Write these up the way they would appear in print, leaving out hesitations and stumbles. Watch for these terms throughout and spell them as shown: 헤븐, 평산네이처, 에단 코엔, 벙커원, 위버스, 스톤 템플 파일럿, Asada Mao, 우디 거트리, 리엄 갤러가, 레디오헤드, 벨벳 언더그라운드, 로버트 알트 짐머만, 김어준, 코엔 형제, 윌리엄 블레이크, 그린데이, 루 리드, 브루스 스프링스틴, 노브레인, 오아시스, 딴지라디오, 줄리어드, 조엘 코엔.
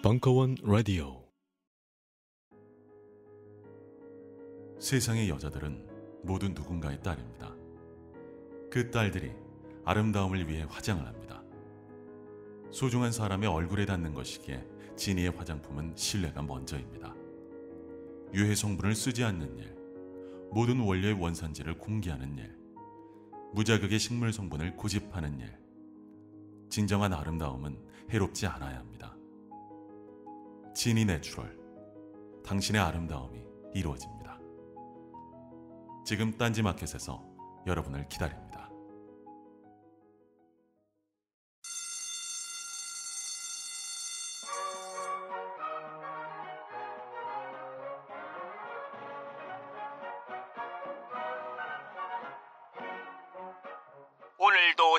방카원 라디오. 세상의 여자들은 모두 누군가의 딸입니다. 그 딸들이 아름다움을 위해 화장을 합니다. 소중한 사람의 얼굴에 닿는 것이기에 진이의 화장품은 신뢰가 먼저입니다. 유해 성분을 쓰지 않는 일, 모든 원료의 원산지를 공개하는 일, 무자극의 식물 성분을 고집하는 일. 진정한 아름다움은 해롭지 않아야 합니다. 진이 내추럴, 당신의 아름다움이 이루어집니다. 지금 딴지 마켓에서 여러분을 기다립니다. 오늘도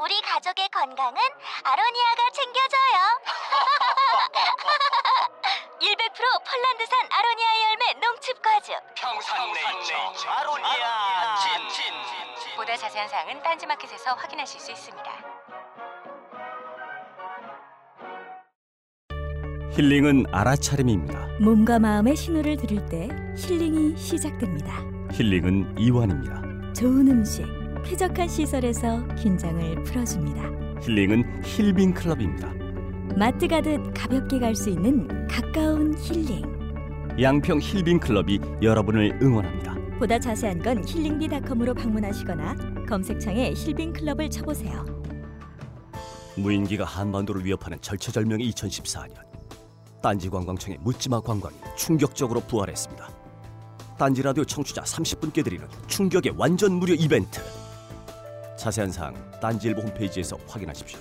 우리 가족의 건강은 아로니아가 챙겨줘요. 100% 폴란드산 아로니아 열매 농축과즙, 평산네이처 아로니아 진. 보다 자세한 사항은 딴지 마켓에서 확인하실 수 있습니다. 힐링은 알아차림입니다. 몸과 마음의 신호를 들을 때 힐링이 시작됩니다. 힐링은 이완입니다. 좋은 음식, 쾌적한 시설에서 긴장을 풀어줍니다. 힐링은 힐빈 클럽입니다. 마트 가듯 가볍게 갈 수 있는 가까운 힐링, 양평 힐빈 클럽이 여러분을 응원합니다. 보다 자세한 건 힐링비닷컴으로 방문하시거나 검색창에 힐빈 클럽을 쳐보세요. 무인기가 한반도를 위협하는 절체절명의 2014년, 딴지 관광청의 묻지마 관광이 충격적으로 부활했습니다. 딴지라디오 청취자 30분께 드리는 충격의 완전 무료 이벤트, 자세한 사항 딴지일보 홈페이지에서 확인하십시오.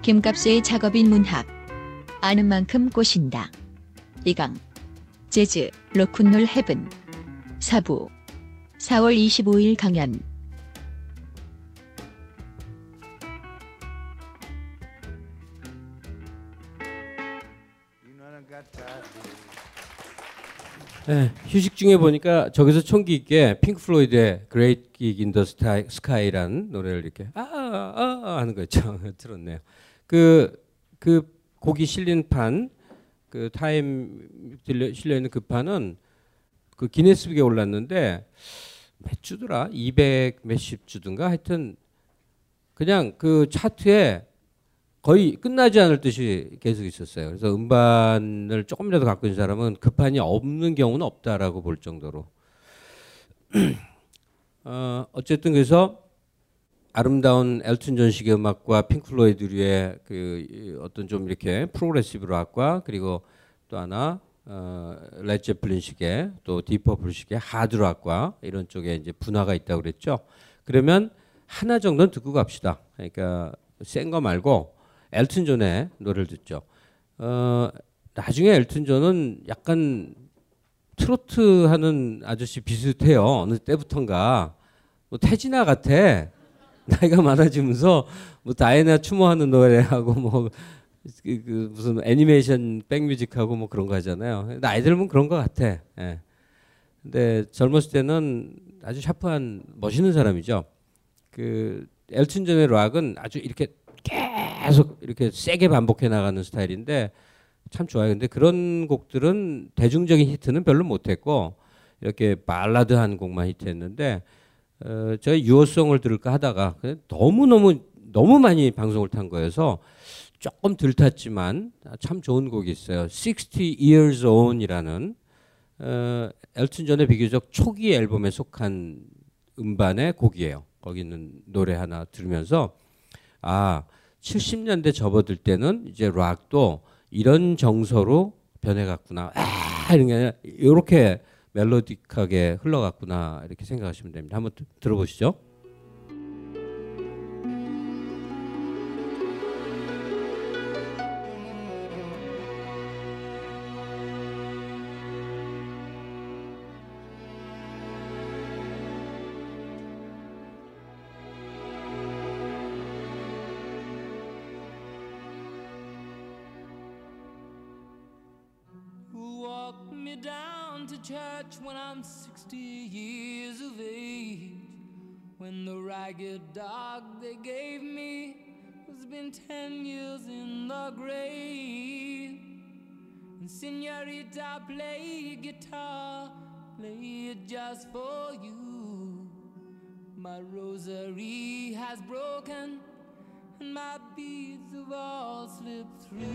김갑수의 작업인 문학, 아는 만큼 꼬신다. 2강, 재즈, 로큰롤 헤븐 4부, 4월 25일 강연. 네, 휴식 중에 보니까 저기서 총기 있게 핑크 플로이드의 Great Gig in the Sky라는 노래를 이렇게 하는 거 있죠. 들었네요. 그 곡이 실린 판, 그 타임 실려있는 그 판은 그 기네스북에 올랐는데 몇 주더라? 200 몇십 주든가 하여튼 그냥 그 차트에 거의 끝나지 않을 듯이 계속 있었어요. 그래서 음반을 조금이라도 갖고 있는 사람은 급판이 없는 경우는 없다라고 볼 정도로. 어쨌든 그래서 아름다운 엘튼 존식의 음악과 핑크 플로이드류의 그 어떤 좀 이렇게 프로그레시브 락과, 그리고 또 하나 레 제플린식의, 또 딥 퍼플식의 하드 락과 이런 쪽에 이제 분화가 있다고 그랬죠. 그러면 하나 정도는 듣고 갑시다. 그러니까 센 거 말고 엘튼 존의 노래를 듣죠. 나중에 엘튼 존은 약간 트로트 하는 아저씨 비슷해요. 어느 때부턴가 뭐 태진아 같아. 나이가 많아지면서 뭐 다이애나 추모하는 노래하고 뭐 그 무슨 애니메이션 백뮤직하고 뭐 그런 거 하잖아요. 나이 들면 그런 거 같아. 예. 근데 젊었을 때는 아주 샤프한 멋있는 사람이죠. 그 엘튼 존의 락은 아주 이렇게 계속 이렇게 세게 반복해 나가는 스타일인데 참 좋아요. 근데 그런 곡들은 대중적인 히트는 별로 못했고 이렇게 발라드한 곡만 히트했는데, 저희 유어송을 들을까 하다가 너무 많이 방송을 탄 거여서 조금 덜 탔지만 참 좋은 곡이 있어요. 60 Years On이라는 엘튼 존의 비교적 초기 앨범에 속한 음반의 곡이에요. 거기 있는 노래 하나 들으면서, 아, 70년대 접어들 때는 이제 락도 이런 정서로 변해갔구나. 이런 게 아니라 이렇게 멜로딕하게 흘러갔구나 이렇게 생각하시면 됩니다. 한번 들어보시죠. When I'm 60 years of age, when the ragged dog they gave me has been 10 years in the grave. And senorita, play guitar, play it just for you. My rosary has broken and my beads have all slipped through.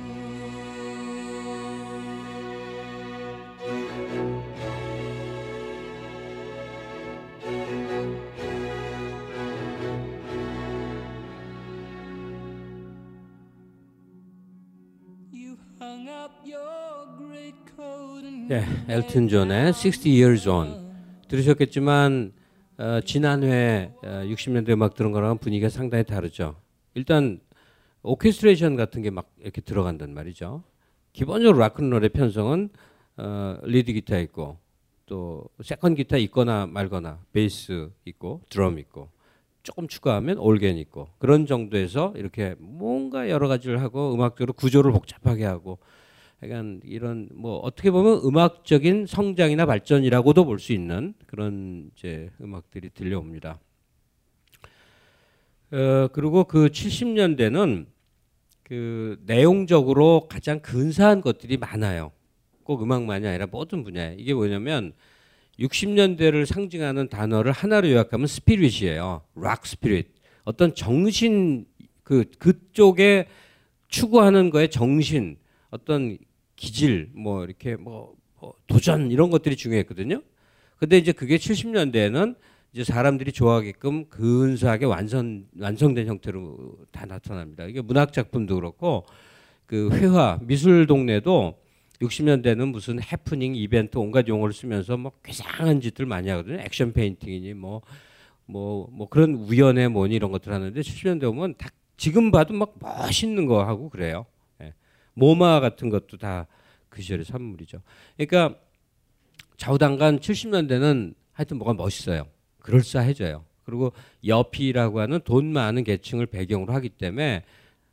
네, 엘튼 존의 60 Years On 들으셨겠지만 지난 회 60년대 음악 들은 거랑 분위기가 상당히 다르죠. 일단 오케스트레이션 같은 게 막 이렇게 들어간단 말이죠. 기본적으로 락큰롤의 편성은 리드 기타 있고 또 세컨 기타 있거나 말거나 베이스 있고 드럼 있고 조금 추가하면 올겐 있고 그런 정도에서 이렇게 뭔가 여러 가지를 하고 음악적으로 구조를 복잡하게 하고 약간 이런 뭐 어떻게 보면 음악적인 성장이나 발전이라고도 볼 수 있는 그런 이제 음악들이 들려옵니다. 그리고 그 70년대는 그 내용적으로 가장 근사한 것들이 많아요. 꼭 음악만이 아니라 모든 분야에. 이게 뭐냐면 60년대를 상징하는 단어를 하나로 요약하면 스피릿이에요. 락 스피릿. 어떤 정신 그쪽에 추구하는 거에 정신, 어떤 기질, 뭐 이렇게 뭐 도전 이런 것들이 중요했거든요. 근데 이제 그게 70년대에는 이제 사람들이 좋아하게끔 근사하게 완성된 형태로 다 나타납니다. 이게 문학 작품도 그렇고 그 회화, 미술 동네도 60년대는 무슨 해프닝, 이벤트, 온갖 용어를 쓰면서 뭐 괴상한 짓들 많이 하거든요. 액션 페인팅이니 뭐 그런 우연의 뭐니 이런 것들 하는데 70년대 보면 다 지금 봐도 막 멋있는 거 하고 그래요. 예. 모마 같은 것도 다 그 시절의 산물이죠. 그러니까 좌우당간 70년대는 하여튼 뭐가 멋있어요. 그럴싸해져요. 그리고 여피라고 하는 돈 많은 계층을 배경으로 하기 때문에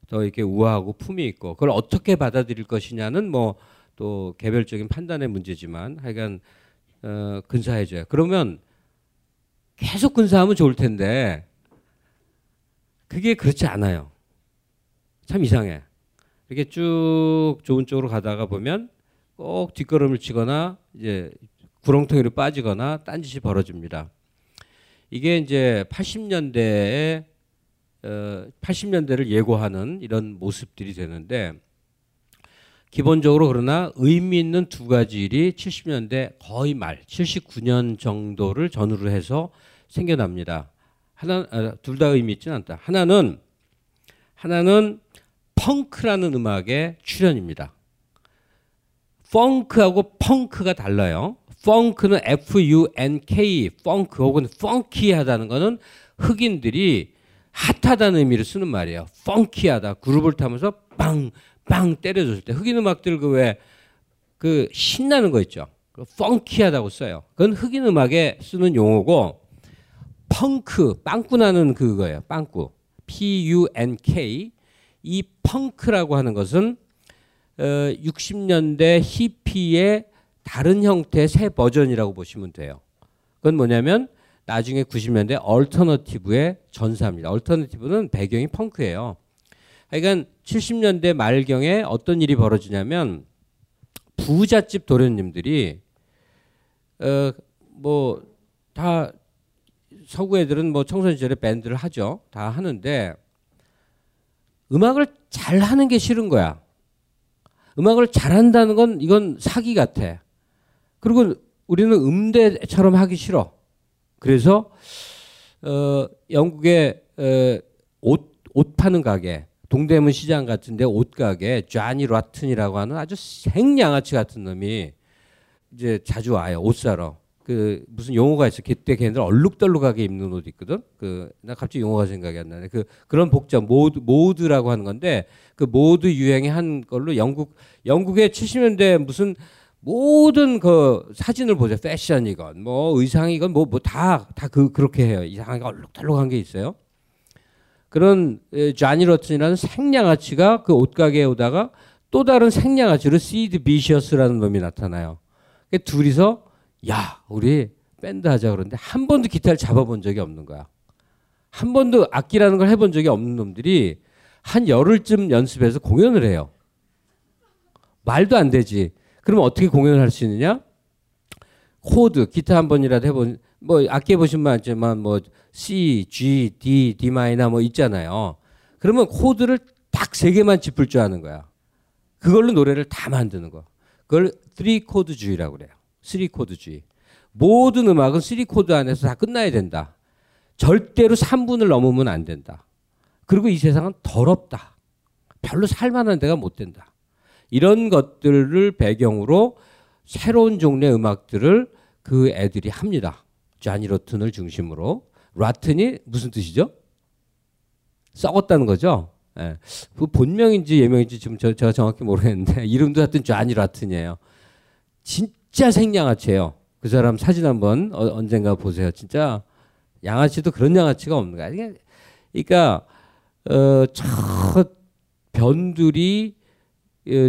더 이렇게 우아하고 품이 있고 그걸 어떻게 받아들일 것이냐는 뭐 또 개별적인 판단의 문제지만 하여간 근사해져요. 그러면 계속 근사하면 좋을 텐데 그게 그렇지 않아요. 참 이상해. 이렇게 쭉 좋은 쪽으로 가다가 보면 꼭 뒷걸음을 치거나 이제 구렁텅이로 빠지거나 딴짓이 벌어집니다. 이게 이제 80년대에 80년대를 예고하는 이런 모습들이 되는데 기본적으로 그러나 의미 있는 두 가지 일이 70년대 거의 말 79년 정도를 전후로 해서 생겨납니다. 하나 둘 다 의미 있지는 않다. 하나는 펑크라는 음악의 출현입니다. 펑크하고 펑크가 달라요. 펑크는 F-U-N-K, 펑크 혹은 펑키하다는 거는 흑인들이 핫하다는 의미를 쓰는 말이에요. 펑키하다. 그룹을 타면서 빵빵 때려줬을 때 흑인 음악들 그 신나는 거 있죠. 펑키하다고 써요. 그건 흑인 음악에 쓰는 용어고 펑크, 빵꾸나는 그거예요. 빵꾸. P-U-N-K. 이 펑크라고 하는 것은 60년대 히피의 다른 형태의 새 버전이라고 보시면 돼요. 그건 뭐냐면 나중에 90년대 얼터너티브의 전사입니다. 얼터너티브는 배경이 펑크예요. 그러니까 70년대 말경에 어떤 일이 벌어지냐면 부잣집 도련님들이 뭐 다 서구 애들은 뭐 청소년 시절에 밴드를 하죠. 다 하는데 음악을 잘하는 게 싫은 거야. 음악을 잘한다는 건 이건 사기 같아. 그리고 우리는 음대처럼 하기 싫어. 그래서 영국의 옷 파는 가게, 동대문 시장 같은데 옷 가게, 쟈니 라튼이라고 하는 아주 생양아치 같은 놈이 이제 자주 와요. 옷 사러. 그 무슨 용어가 있어. 그때 걔네들 얼룩덜룩하게 입는 옷 있거든. 그 나 갑자기 용어가 생각이 안 나네. 그런 복장 모드라고 하는 건데 그 모드 유행의 한 걸로 영국의 70년대 무슨 모든 그 사진을 보세요. 패션이건 뭐 의상이건 뭐 다 그렇게 해요. 이상하게 얼룩덜룩한 게 있어요. 그런 쟈니 러튼이라는 생양아치가 그 옷가게에 오다가 또 다른 생양아치로 시드 비셔스라는 놈이 나타나요. 둘이서 야, 우리 밴드 하자 그러는데 한 번도 기타를 잡아본 적이 없는 거야. 한 번도 악기라는 걸 해본 적이 없는 놈들이 한 열흘쯤 연습해서 공연을 해요. 말도 안 되지. 그러면 어떻게 공연을 할 수 있느냐? 코드, 기타 한 번이라도 해본, 뭐 악기 해보신 분 알지만 뭐 C, G, D, D 마이너 뭐 있잖아요. 그러면 코드를 딱 세 개만 짚을 줄 아는 거야. 그걸로 노래를 다 만드는 거. 그걸 3코드주의라고 그래요. 3코드주의. 모든 음악은 3코드 안에서 다 끝나야 된다. 절대로 3분을 넘으면 안 된다. 그리고 이 세상은 더럽다. 별로 살만한 데가 못 된다. 이런 것들을 배경으로 새로운 종류의 음악들을 그 애들이 합니다. 쟈니 러튼을 중심으로. 라튼이 무슨 뜻이죠? 썩었다는 거죠. 예. 그 본명인지 예명인지 지금 제가 정확히 모르겠는데 이름도 하여튼 쟈니 라튼이에요. 진짜 생양아치예요. 그 사람 사진 한번 언젠가 보세요. 진짜 양아치도 그런 양아치가 없는 거야. 그러니까 저 변두리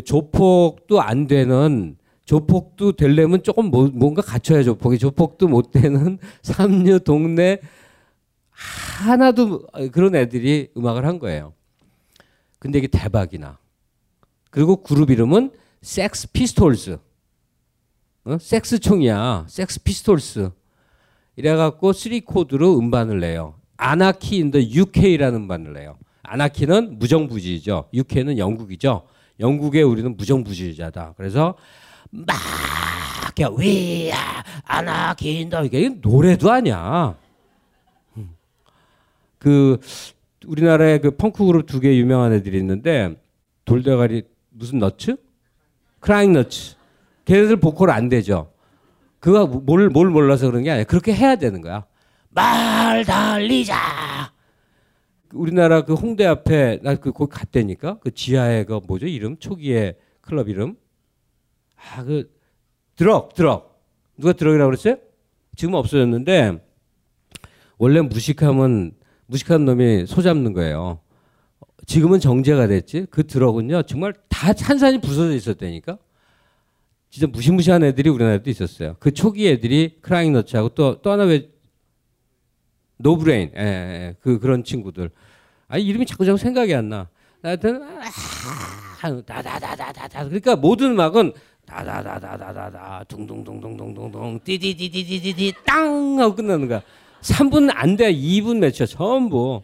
조폭도 안 되는 조폭도 되려면 조금 뭔가 갖춰야 조폭도 못 되는 삼류 동네 하나도 그런 애들이 음악을 한 거예요. 근데 이게 대박이 나. 그리고 그룹 이름은 섹스 피스톨스. 섹스총이야. 섹스 피스톨스. 이래갖고 3코드로 음반을 내요. 아나키 인 더 UK라는 음반을 내요. 아나키는 무정부지이죠. UK는 영국이죠. 영국에 우리는 무정부지자다. 그래서 막 We are anarchy in the UK. 이게 노래도 아니야. 그 우리나라에 그 펑크 그룹 두 개 유명한 애들이 있는데 돌대가리 무슨 너츠? 크라잉 너츠. 걔네들 보컬 안 되죠. 그가 뭘 몰라서 그런 게 아니야. 그렇게 해야 되는 거야. 말 달리자. 우리나라 그 홍대 앞에 나 그 거기 갔다니까. 그 지하에 그 뭐죠 이름? 초기에 클럽 이름? 아 그 드럭. 누가 드럭이라고 그랬어요? 지금 없어졌는데 원래 무식한 놈이 소 잡는 거예요. 지금은 정제가 됐지. 그 드럭은요 정말 다 산산이 부서져 있었다니까. 진짜 무시무시한 애들이 우리나라에도 있었어요. 그 초기 애들이 크라잉 너츠하고 또 하나 왜 노브레인, 예, 그런 친구들. 아니 이름이 자꾸 생각이 안 나. 나한테는 다다다다다다. 그러니까 모든 음악은 다다다다다다 둥둥둥둥둥둥둥 띠디디디디디 땅 하고 끝나는 거야. 3분 안 돼. 2분 매치야 전부.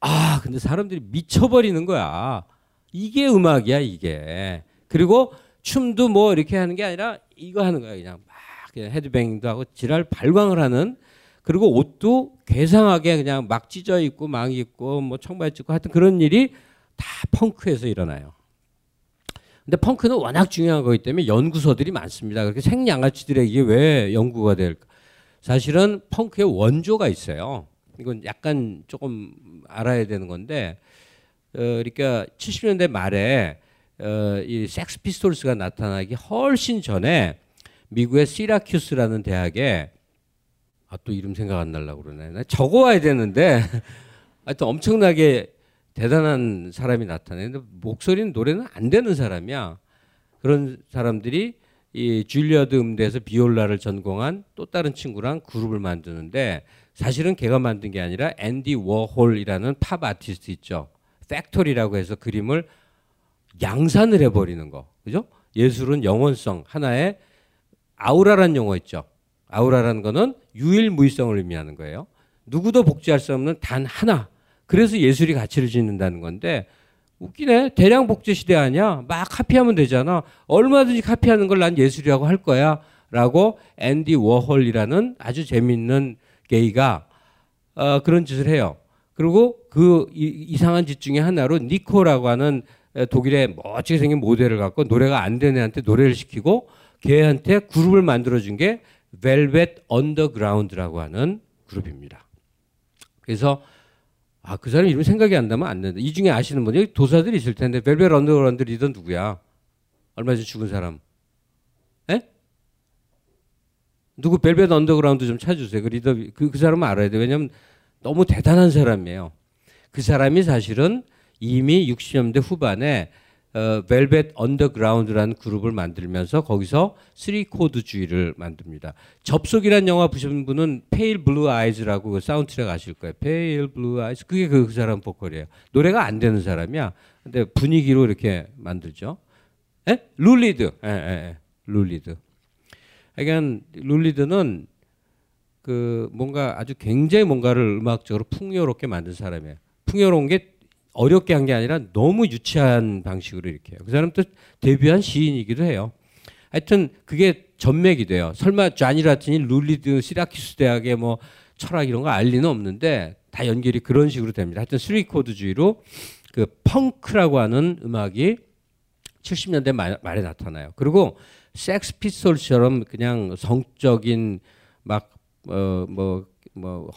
아 근데 사람들이 미쳐버리는 거야. 이게 음악이야 이게. 그리고 춤도 뭐 이렇게 하는 게 아니라 이거 하는 거야. 그냥 막 그냥 헤드뱅잉도 하고 지랄 발광을 하는. 그리고 옷도 괴상하게 그냥 막 찢어 입고 막 입고 뭐 청바지 찍고 하여튼 그런 일이 다 펑크에서 일어나요. 근데 펑크는 워낙 중요한 거기 때문에 연구소들이 많습니다. 그렇게 생양아치들에게 왜 연구가 될까? 사실은 펑크의 원조가 있어요. 이건 약간 조금 알아야 되는 건데 그러니까 70년대 말에 이 섹스 피스톨스가 나타나기 훨씬 전에 미국의 시라큐스라는 대학에 아 또 이름 생각 안 날라고 그러네. 나 적어와야 되는데 하여튼 엄청나게 대단한 사람이 나타나는데 목소리는 노래는 안 되는 사람이야. 그런 사람들이 이 줄리어드 음대에서 비올라를 전공한 또 다른 친구랑 그룹을 만드는데 사실은 걔가 만든 게 아니라 앤디 워홀이라는 팝 아티스트 있죠. 팩토리라고 해서 그림을 양산을 해버리는 거. 그죠? 예술은 영원성. 하나의 아우라란 용어 있죠. 아우라라는 거는 유일무이성을 의미하는 거예요. 누구도 복제할 수 없는 단 하나. 그래서 예술이 가치를 짓는다는 건데 웃기네. 대량 복제 시대 아니야. 막 카피하면 되잖아. 얼마든지 카피하는 걸 난 예술이라고 할 거야. 라고 앤디 워홀이라는 아주 재밌는 게이가 그런 짓을 해요. 그리고 그 이상한 짓 중에 하나로 니코라고 하는 독일의 멋지게 생긴 모델을 갖고 노래가 안 되는 애한테 노래를 시키고 걔한테 그룹을 만들어준 게 벨벳 언더그라운드라고 하는 그룹입니다. 그래서 아, 그 사람 이름 생각이 안 나면 안 된다. 이 중에 아시는 분이 도사들이 있을 텐데 벨벳 언더그라운드 리더 누구야? 얼마 전에 죽은 사람. 에? 누구 벨벳 언더그라운드 좀 찾으세요. 그 리더 그 사람은 알아야 돼. 왜냐면 너무 대단한 사람이에요. 그 사람이 사실은 이미 60년대 후반에 벨벳 언더그라운드라는 그룹을 만들면서 거기서 3코드주의를 만듭니다. 접속이라는 영화 보신 분은 Pale Blue Eyes라고 그 사운드트랙 아실 거예요. Pale Blue Eyes. 그게 그 사람 보컬이에요. 노래가 안 되는 사람이야. 근데 분위기로 이렇게 만들죠. 에? 루 리드. 예. 루 리드. 그러니까 루 리드는 그 뭔가 아주 굉장히 뭔가를 음악적으로 풍요롭게 만든 사람이에요. 풍요로운 게 어렵게 한 게 아니라 너무 유치한 방식으로 이렇게 해요. 그 사람도 데뷔한 시인이기도 해요. 하여튼 그게 전맥이 돼요. 설마 쟈니라틴이 룰리드 시라키스 대학의 뭐 철학 이런 거 알 리는 없는데 다 연결이 그런 식으로 됩니다. 하여튼 3코드주의로 그 펑크라고 하는 음악이 70년대 말에 나타나요. 그리고 섹스 피스톨스처럼 그냥 성적인 막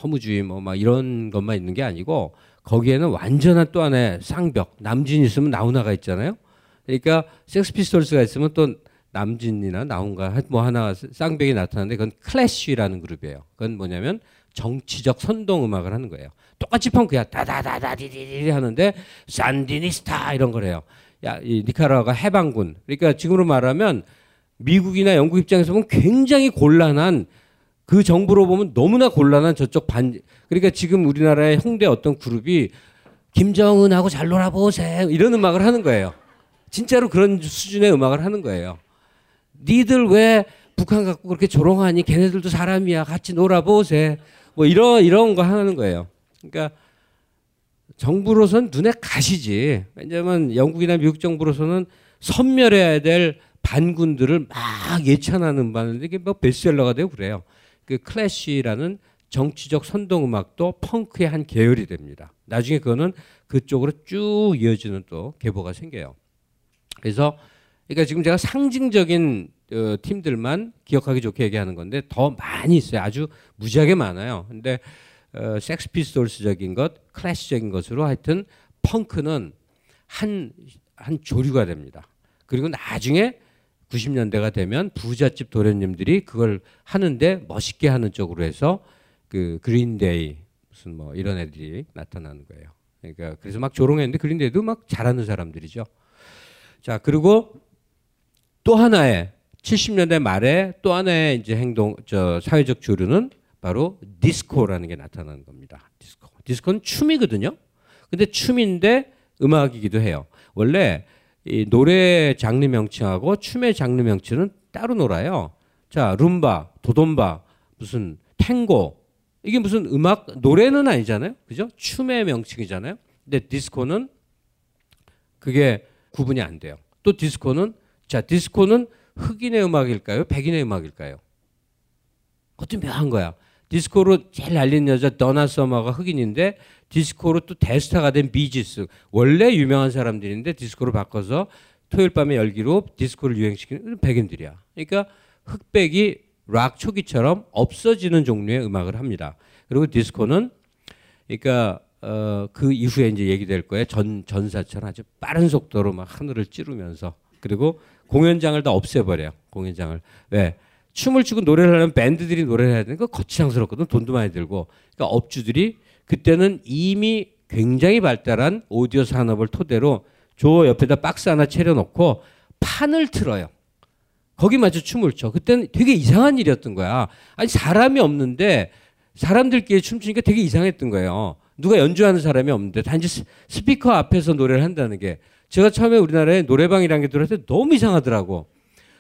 허무주의 막 이런 것만 있는 게 아니고 거기에는 완전한 또 하나의 쌍벽. 남진 있으면 나훈아가 있잖아요. 그러니까 섹스피스톨스가 있으면 또 남진이나 나훈아 뭐 하나 쌍벽이 나타나는데 그건 클래쉬라는 그룹이에요. 그건 뭐냐면 정치적 선동 음악을 하는 거예요. 똑같이 펑크야. 다다다다디디디 하는데 산디니스타 이런 걸 해요. 야, 이 니카라과 해방군. 그러니까 지금으로 말하면 미국이나 영국 입장에서 보면 굉장히 곤란한 그 정부로 보면 너무나 곤란한 저쪽 반, 그러니까 지금 우리나라의 홍대 어떤 그룹이 김정은하고 잘 놀아보세요. 이런 음악을 하는 거예요. 진짜로 그런 수준의 음악을 하는 거예요. 니들 왜 북한 갖고 그렇게 조롱하니? 걔네들도 사람이야. 같이 놀아보세요. 뭐 이런 거 하는 거예요. 그러니까 정부로선 눈에 가시지. 왜냐면 영국이나 미국 정부로서는 섬멸해야 될 반군들을 막 예찬하는 반인데 이게 뭐 베스트셀러가 되고 그래요. 그 클래시라는 정치적 선동음악도 펑크의 한 계열이 됩니다. 나중에 그거는 그쪽으로 쭉 이어지는 또 계보가 생겨요. 그래서 그러니까 지금 제가 상징적인 팀들만 기억하기 좋게 얘기하는 건데 더 많이 있어요. 아주 무지하게 많아요. 근데 섹스 피스톨스적인 것, 클래시적인 것으로 하여튼 펑크는 한 조류가 됩니다. 그리고 나중에 90년대가 되면 부잣집 도련님들이 그걸 하는데 멋있게 하는 쪽으로 해서 그 그린데이 무슨 뭐 이런 애들이 나타나는 거예요. 그러니까 그래서 막 조롱했는데 그린데이도 막 잘하는 사람들이죠. 자, 그리고 또 하나의 70년대 말에 또 하나의 이제 사회적 조류는 바로 디스코라는 게 나타나는 겁니다. 디스코는 춤이거든요. 근데 춤인데 음악이기도 해요. 원래 이 노래의 장르 명칭하고 춤의 장르 명칭은 따로 놀아요. 자, 룸바, 도돈바, 무슨 탱고. 이게 무슨 음악, 노래는 아니잖아요. 그죠? 춤의 명칭이잖아요. 근데 디스코는 그게 구분이 안 돼요. 또 디스코는 흑인의 음악일까요? 백인의 음악일까요? 그것도 묘한 거야. 디스코로 제일 날린 여자 더나 서머가 흑인인데 디스코로 또 대스타가 된 비지스. 원래 유명한 사람들인데 디스코로 바꿔서 토요일 밤의 열기로 디스코를 유행시키는 백인들이야. 그러니까 흑백이 락 초기처럼 없어지는 종류의 음악을 합니다. 그리고 디스코는 그러니까 그 이후에 이제 얘기될 거예요. 전사처럼 아주 빠른 속도로 막 하늘을 찌르면서 그리고 공연장을 다 없애버려요. 공연장을. 왜? 춤을 추고 노래를 하려면 밴드들이 노래를 해야 되니까 거창스럽거든. 돈도 많이 들고. 그러니까 업주들이 그때는 이미 굉장히 발달한 오디오 산업을 토대로 저 옆에다 박스 하나 차려놓고 판을 틀어요. 거기 맞춰 춤을 춰. 그때는 되게 이상한 일이었던 거야. 아니 사람이 없는데 사람들끼리 춤추니까 되게 이상했던 거예요. 누가 연주하는 사람이 없는데 단지 스피커 앞에서 노래를 한다는 게. 제가 처음에 우리나라에 노래방이라는 게 들어왔을 때 너무 이상하더라고.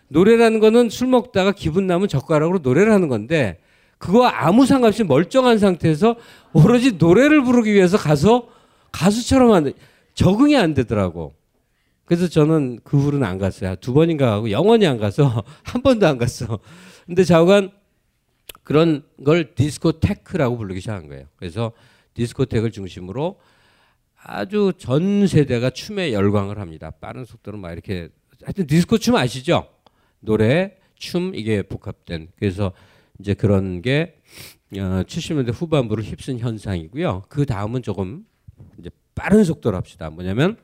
노래라는 거는 술 먹다가 기분 나면 젓가락으로 노래를 하는 건데 그거와 아무 상관없이 멀쩡한 상태에서 오로지 노래를 부르기 위해서 가서 가수처럼 하는데 적응이 안 되더라고. 그래서 저는 그 후로는 안 갔어요. 두 번인가 하고 영원히 안 가서 한 번도 안 갔어. 근데 좌우간 그런 걸 디스코테크라고 부르기 시작한 거예요. 그래서 디스코테크를 중심으로 아주 전 세대가 춤에 열광을 합니다. 빠른 속도로 막 이렇게 하여튼 디스코 춤 아시죠? 노래, 춤 이게 복합된, 그래서 이제 그런 게 70년대 후반부를 휩쓴 현상이고요. 그 다음은 조금 이제 빠른 속도로 합시다. 뭐냐면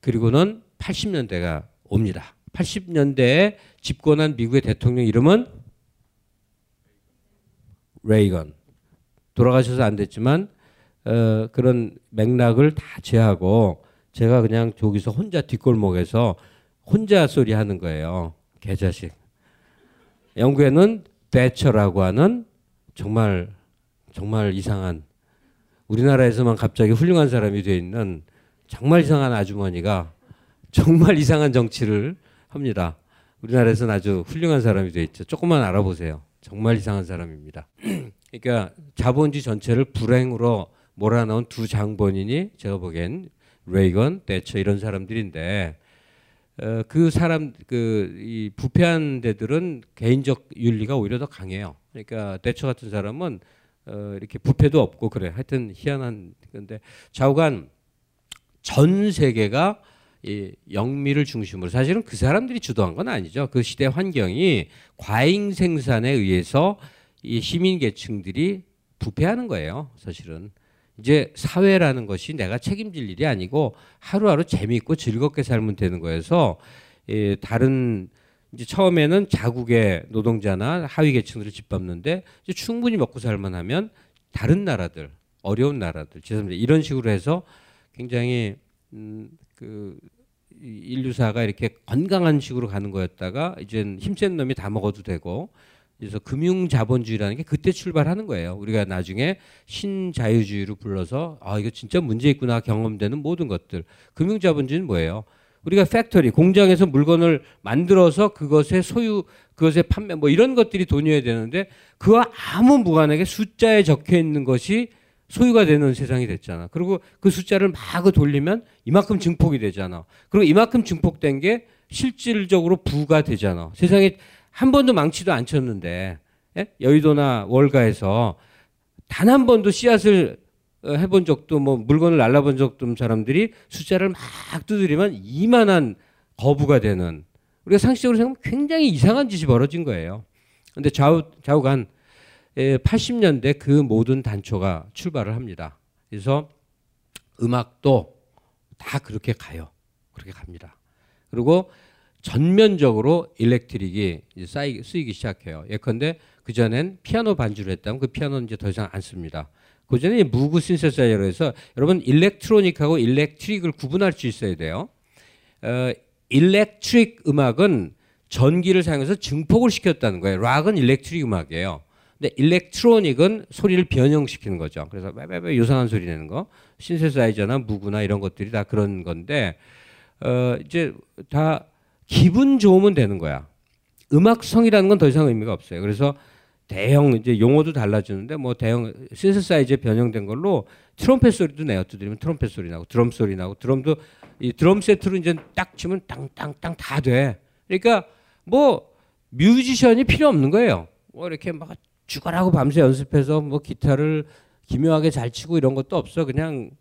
그리고는 80년대가 옵니다. 80년대에 집권한 미국의 대통령 이름은 레이건. 돌아가셔서 안 됐지만 그런 맥락을 다 제하고 제가 그냥 저기서 혼자 뒷골목에서 혼자 소리 하는 거예요. 개자식. 영국에는 대처라고 하는 정말 이상한, 우리나라에서만 갑자기 훌륭한 사람이 돼 있는 정말 이상한 아주머니가 정말 이상한 정치를 합니다. 우리나라에서는 아주 훌륭한 사람이 돼 있죠. 조금만 알아보세요. 정말 이상한 사람입니다. 그러니까 자본주의 전체를 불행으로 몰아넣은 두 장본인이 제가 보기엔 레이건, 대처 이런 사람들인데, 그 사람 이 부패한 데들은 개인적 윤리가 오히려 더 강해요. 그러니까 대처 같은 사람은 이렇게 부패도 없고 그래. 하여튼 희한한 건데 좌우간 전 세계가 이 영미를 중심으로, 사실은 그 사람들이 주도한 건 아니죠. 그 시대 환경이 과잉 생산에 의해서 이 시민 계층들이 부패하는 거예요. 사실은 이제 사회라는 것이 내가 책임질 일이 아니고 하루하루 재미있고 즐겁게 살면 되는 거여서, 다른 이제 처음에는 자국의 노동자나 하위 계층들을 짓밟는데 이제 충분히 먹고 살만 하면 다른 나라들, 어려운 나라들, 죄송합니다, 이런 식으로 해서 굉장히 그 인류사가 이렇게 건강한 식으로 가는 거였다가 이젠 힘센 놈이 다 먹어도 되고, 그래서 금융자본주의라는 게 그때 출발하는 거예요. 우리가 나중에 신자유주의로 불러서 아 이거 진짜 문제 있구나 경험되는 모든 것들. 금융자본주의는 뭐예요? 우리가 팩토리, 공장에서 물건을 만들어서 그것의 소유, 그것의 판매 뭐 이런 것들이 돈이어야 되는데 그와 아무 무관하게 숫자에 적혀 있는 것이 소유가 되는 세상이 됐잖아. 그리고 그 숫자를 막 돌리면 이만큼 증폭이 되잖아. 그리고 이만큼 증폭된 게 실질적으로 부가 되잖아. 세상에 한 번도 망치도 안 쳤는데, 예? 여의도나 월가에서 단 한 번도 씨앗을 해본 적도, 뭐 물건을 날라본 적도 없는 사람들이 숫자를 막 두드리면 이만한 거부가 되는, 우리가 상식적으로 생각하면 굉장히 이상한 짓이 벌어진 거예요. 근데 좌우간 80년대 그 모든 단초가 출발을 합니다. 그래서 음악도 다 그렇게 가요. 그렇게 갑니다. 그리고 전면적으로 일렉트릭이 이제 쓰이기 시작해요. 예컨대 그전엔 피아노 반주를 했다면 그 피아노는 이제 더 이상 안 씁니다. 그전에 무그 신세사이저로 해서, 여러분 일렉트로닉하고 일렉트릭을 구분할 수 있어야 돼요. 일렉트릭 음악은 전기를 사용해서 증폭을 시켰다는 거예요. 락은 일렉트릭 음악이에요. 근데 일렉트로닉은 소리를 변형시키는 거죠. 그래서 왜 요상한 소리 내는 거. 신세사이저나 무그나 이런 것들이 다 그런 건데, 이제 다 기분 좋으면 되는 거야. 음악성이라는 건 더 이상 의미가 없어요. 그래서 대형, 이제 용어도 달라지는데, 뭐 대형 신세사이즈에 변형된 걸로 트럼펫 소리도 내요. 두드리면 트럼펫 소리 나고, 드럼 소리 나고, 드럼도 이 드럼 세트로 이제 딱 치면 땅땅땅 다 돼. 그러니까 뭐 뮤지션이 필요 없는 거예요. 뭐 이렇게 막 죽어라고 밤새 연습해서 뭐 기타를 기묘하게 잘 치고 이런 것도 없어. 그냥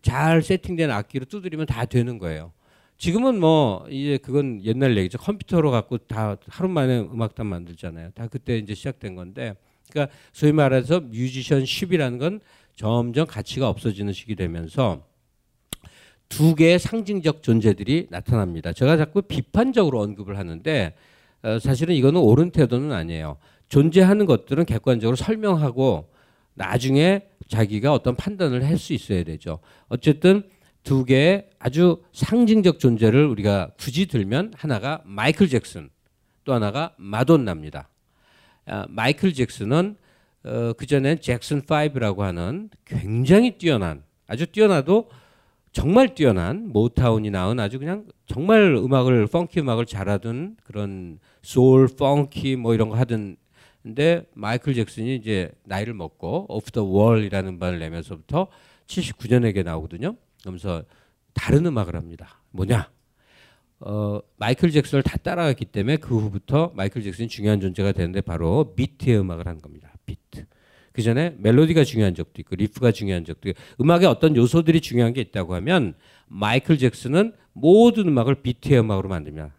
잘 세팅된 악기로 두드리면 다 되는 거예요. 지금은 뭐 이제 그건 옛날 얘기죠. 컴퓨터로 갖고 다 하루 만에 음악단 만들잖아요. 다 그때 이제 시작된 건데, 그러니까 소위 말해서 뮤지션십이라는 건 점점 가치가 없어지는 시기 되면서 두 개의 상징적 존재들이 나타납니다. 제가 자꾸 비판적으로 언급을 하는데 사실은 이거는 옳은 태도는 아니에요. 존재하는 것들은 객관적으로 설명하고 나중에 자기가 어떤 판단을 할 수 있어야 되죠. 어쨌든 두 개의 아주 상징적 존재를 우리가 굳이 들면 하나가 마이클 잭슨, 또 하나가 마돈나입니다. 마이클 잭슨은 그전엔 잭슨5라고 하는 굉장히 뛰어난, 아주 뛰어나도 정말 뛰어난 모타운이 나온 아주 그냥 정말 음악을, 펑키 음악을 잘하던 그런 소울, 펑키 뭐 이런 거 하던, 근데 마이클 잭슨이 이제 나이를 먹고 오프 더 월이라는 반을 내면서부터 79년에게 나오거든요. 그러면서 다른 음악을 합니다. 뭐냐? 마이클 잭슨을 다 따라갔기 때문에 그 후부터 마이클 잭슨이 중요한 존재가 되는데 바로 비트의 음악을 한 겁니다. 비트. 그 전에 멜로디가 중요한 적도 있고 리프가 중요한 적도 있고 음악의 어떤 요소들이 중요한 게 있다고 하면 마이클 잭슨은 모든 음악을 비트의 음악으로 만듭니다.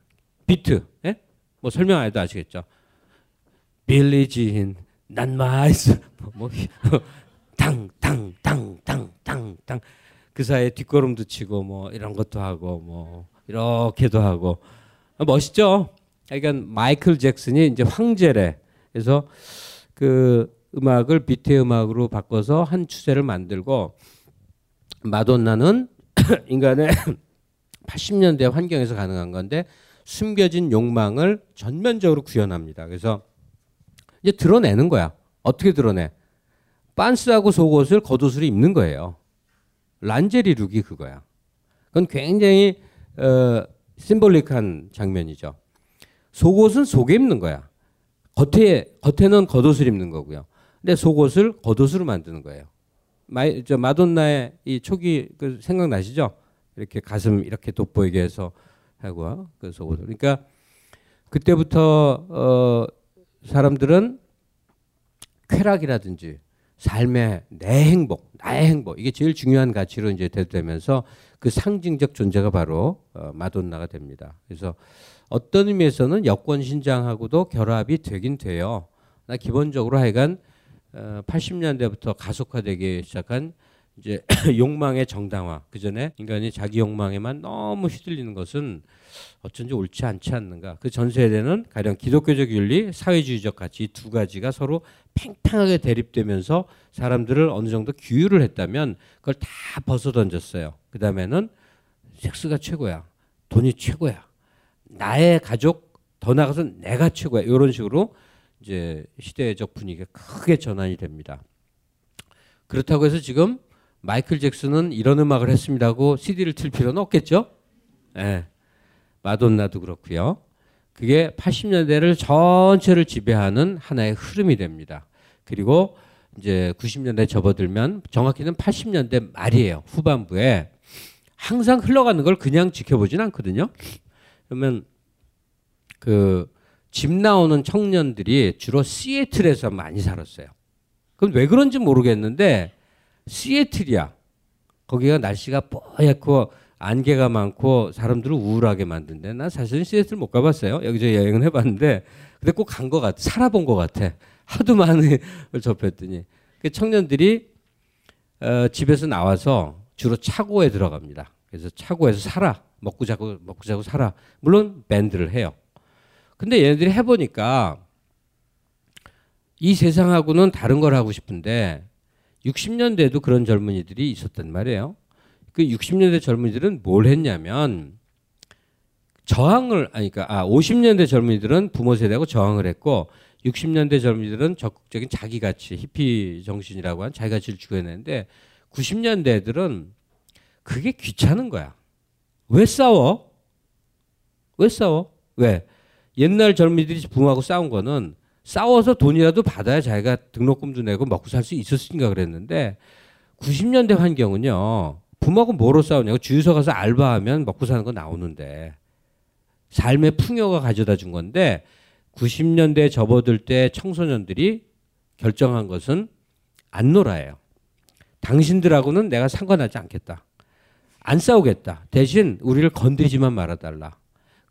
비트. 예? 뭐 설명 안 해도 아시겠죠? 빌리진 난 마이스 뭐당당당당당당 그 사이에 뒷걸음도 치고 뭐 이런 것도 하고 뭐 이렇게도 하고 멋있죠. 그러니까 마이클 잭슨이 이제 황제래. 그래서 그 음악을 비트의 음악으로 바꿔서 한 추세를 만들고 마돈나는 인간의 80년대 환경에서 가능한 건데 숨겨진 욕망을 전면적으로 구현합니다. 그래서 이제 드러내는 거야. 어떻게 드러내? 반스하고 속옷을 겉옷으로 입는 거예요. 란제리 룩이 그거야. 그건 굉장히 심볼릭한 장면이죠. 속옷은 속에 입는 거야. 겉에는 겉옷을 입는 거고요. 근데 속옷을 겉옷으로 만드는 거예요. 마돈나의 이 초기 그 생각나시죠? 이렇게 가슴 이렇게 돋보이게 해서 하고 그 속옷을. 그러니까 그때부터 사람들은 쾌락이라든지 삶의 내 행복, 나의 행복 이게 제일 중요한 가치로 이제 대두되면서 그 상징적 존재가 바로 마돈나가 됩니다. 그래서 어떤 의미에서는 여권 신장하고도 결합이 되긴 돼요. 나 기본적으로 하여간 80년대부터 가속화되기 시작한 이제 욕망의 정당화. 그 전에 인간이 자기 욕망에만 너무 휘둘리는 것은 어쩐지 옳지 않지 않는가. 그 전 세대는 가령 기독교적 윤리, 사회주의적 가치 두 가지가 서로 팽팽하게 대립되면서 사람들을 어느 정도 규율을 했다면 그걸 다 벗어던졌어요. 그 다음에는 섹스가 최고야. 돈이 최고야. 나의 가족, 더 나아가서 내가 최고야. 이런 식으로 이제 시대적 분위기가 크게 전환이 됩니다. 그렇다고 해서 지금 마이클 잭슨은 이런 음악을 했습니다고 CD를 틀 필요는 없겠죠? 예. 마돈나도 그렇고요. 그게 80년대를 전체를 지배하는 하나의 흐름이 됩니다. 그리고 이제 90년대에 접어들면 정확히는 80년대 말이에요. 후반부에 항상 흘러가는 걸 그냥 지켜보진 않거든요. 그러면 그 집 나오는 청년들이 주로 시애틀에서 많이 살았어요. 그럼 왜 그런지 모르겠는데 시애틀이야. 거기가 날씨가 뽀얗고 안개가 많고 사람들을 우울하게 만든데 난 사실은 시애틀 못 가봤어요. 여기저기 여행을 해봤는데 근데 꼭 간 것 같아. 살아본 것 같아. 하도 많은 걸 접했더니 그 청년들이 집에서 나와서 주로 차고에 들어갑니다. 그래서 차고에서 살아. 먹고 자고 살아. 물론 밴드를 해요. 근데 얘네들이 해보니까 이 세상하고는 다른 걸 하고 싶은데 60년대에도 그런 젊은이들이 있었단 말이에요. 그 60년대 젊은이들은 뭘 했냐면 50년대 젊은이들은 부모 세대하고 저항을 했고 60년대 젊은이들은 적극적인 자기가치, 히피 정신이라고 한 자기가치를 추구했는데 90년대 애들은 그게 귀찮은 거야. 왜 싸워? 왜 싸워? 왜? 옛날 젊은이들이 부모하고 싸운 거는 싸워서 돈이라도 받아야 자기가 등록금도 내고 먹고 살 수 있었으니까 그랬는데 90년대 환경은요. 부모하고 뭐로 싸우냐고 주유소 가서 알바하면 먹고 사는 거 나오는데 삶의 풍요가 가져다 준 건데 90년대에 접어들 때 청소년들이 결정한 것은 안 놀아요. 당신들하고는 내가 상관하지 않겠다. 안 싸우겠다. 대신 우리를 건드리지만 말아달라.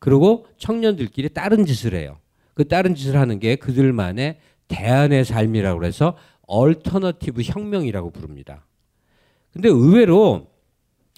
그리고 청년들끼리 다른 짓을 해요. 그 다른 짓을 하는 게 그들만의 대안의 삶이라고 해서 얼터너티브 혁명이라고 부릅니다. 근데 의외로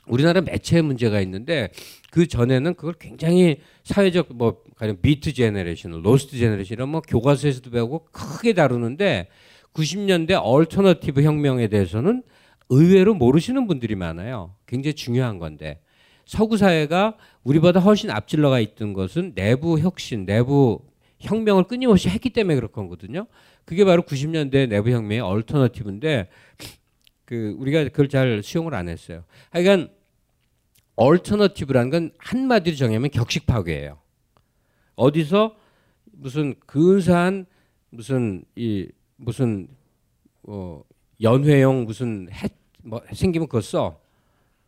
우리나라 매체의 문제가 있는데 그 전에는 그걸 굉장히 사회적 뭐 가령 비트 제너레이션, 로스트 제너레이션 이런 뭐 교과서에서도 배우고 크게 다루는데 90년대 얼터너티브 혁명에 대해서는 의외로 모르시는 분들이 많아요. 굉장히 중요한 건데. 서구 사회가 우리보다 훨씬 앞질러가 있던 것은 내부 혁신, 내부 혁명을 끊임없이 했기 때문에 그런 거거든요. 그게 바로 90년대 내부 혁명의 얼터너티브인데 그 우리가 그걸 잘 수용을 안 했어요. 하여간 얼터너티브라는 건 한마디로 정하면 격식 파괴예요. 어디서 무슨 근사한 연회용 무슨 햇 뭐 생기면 그거 써.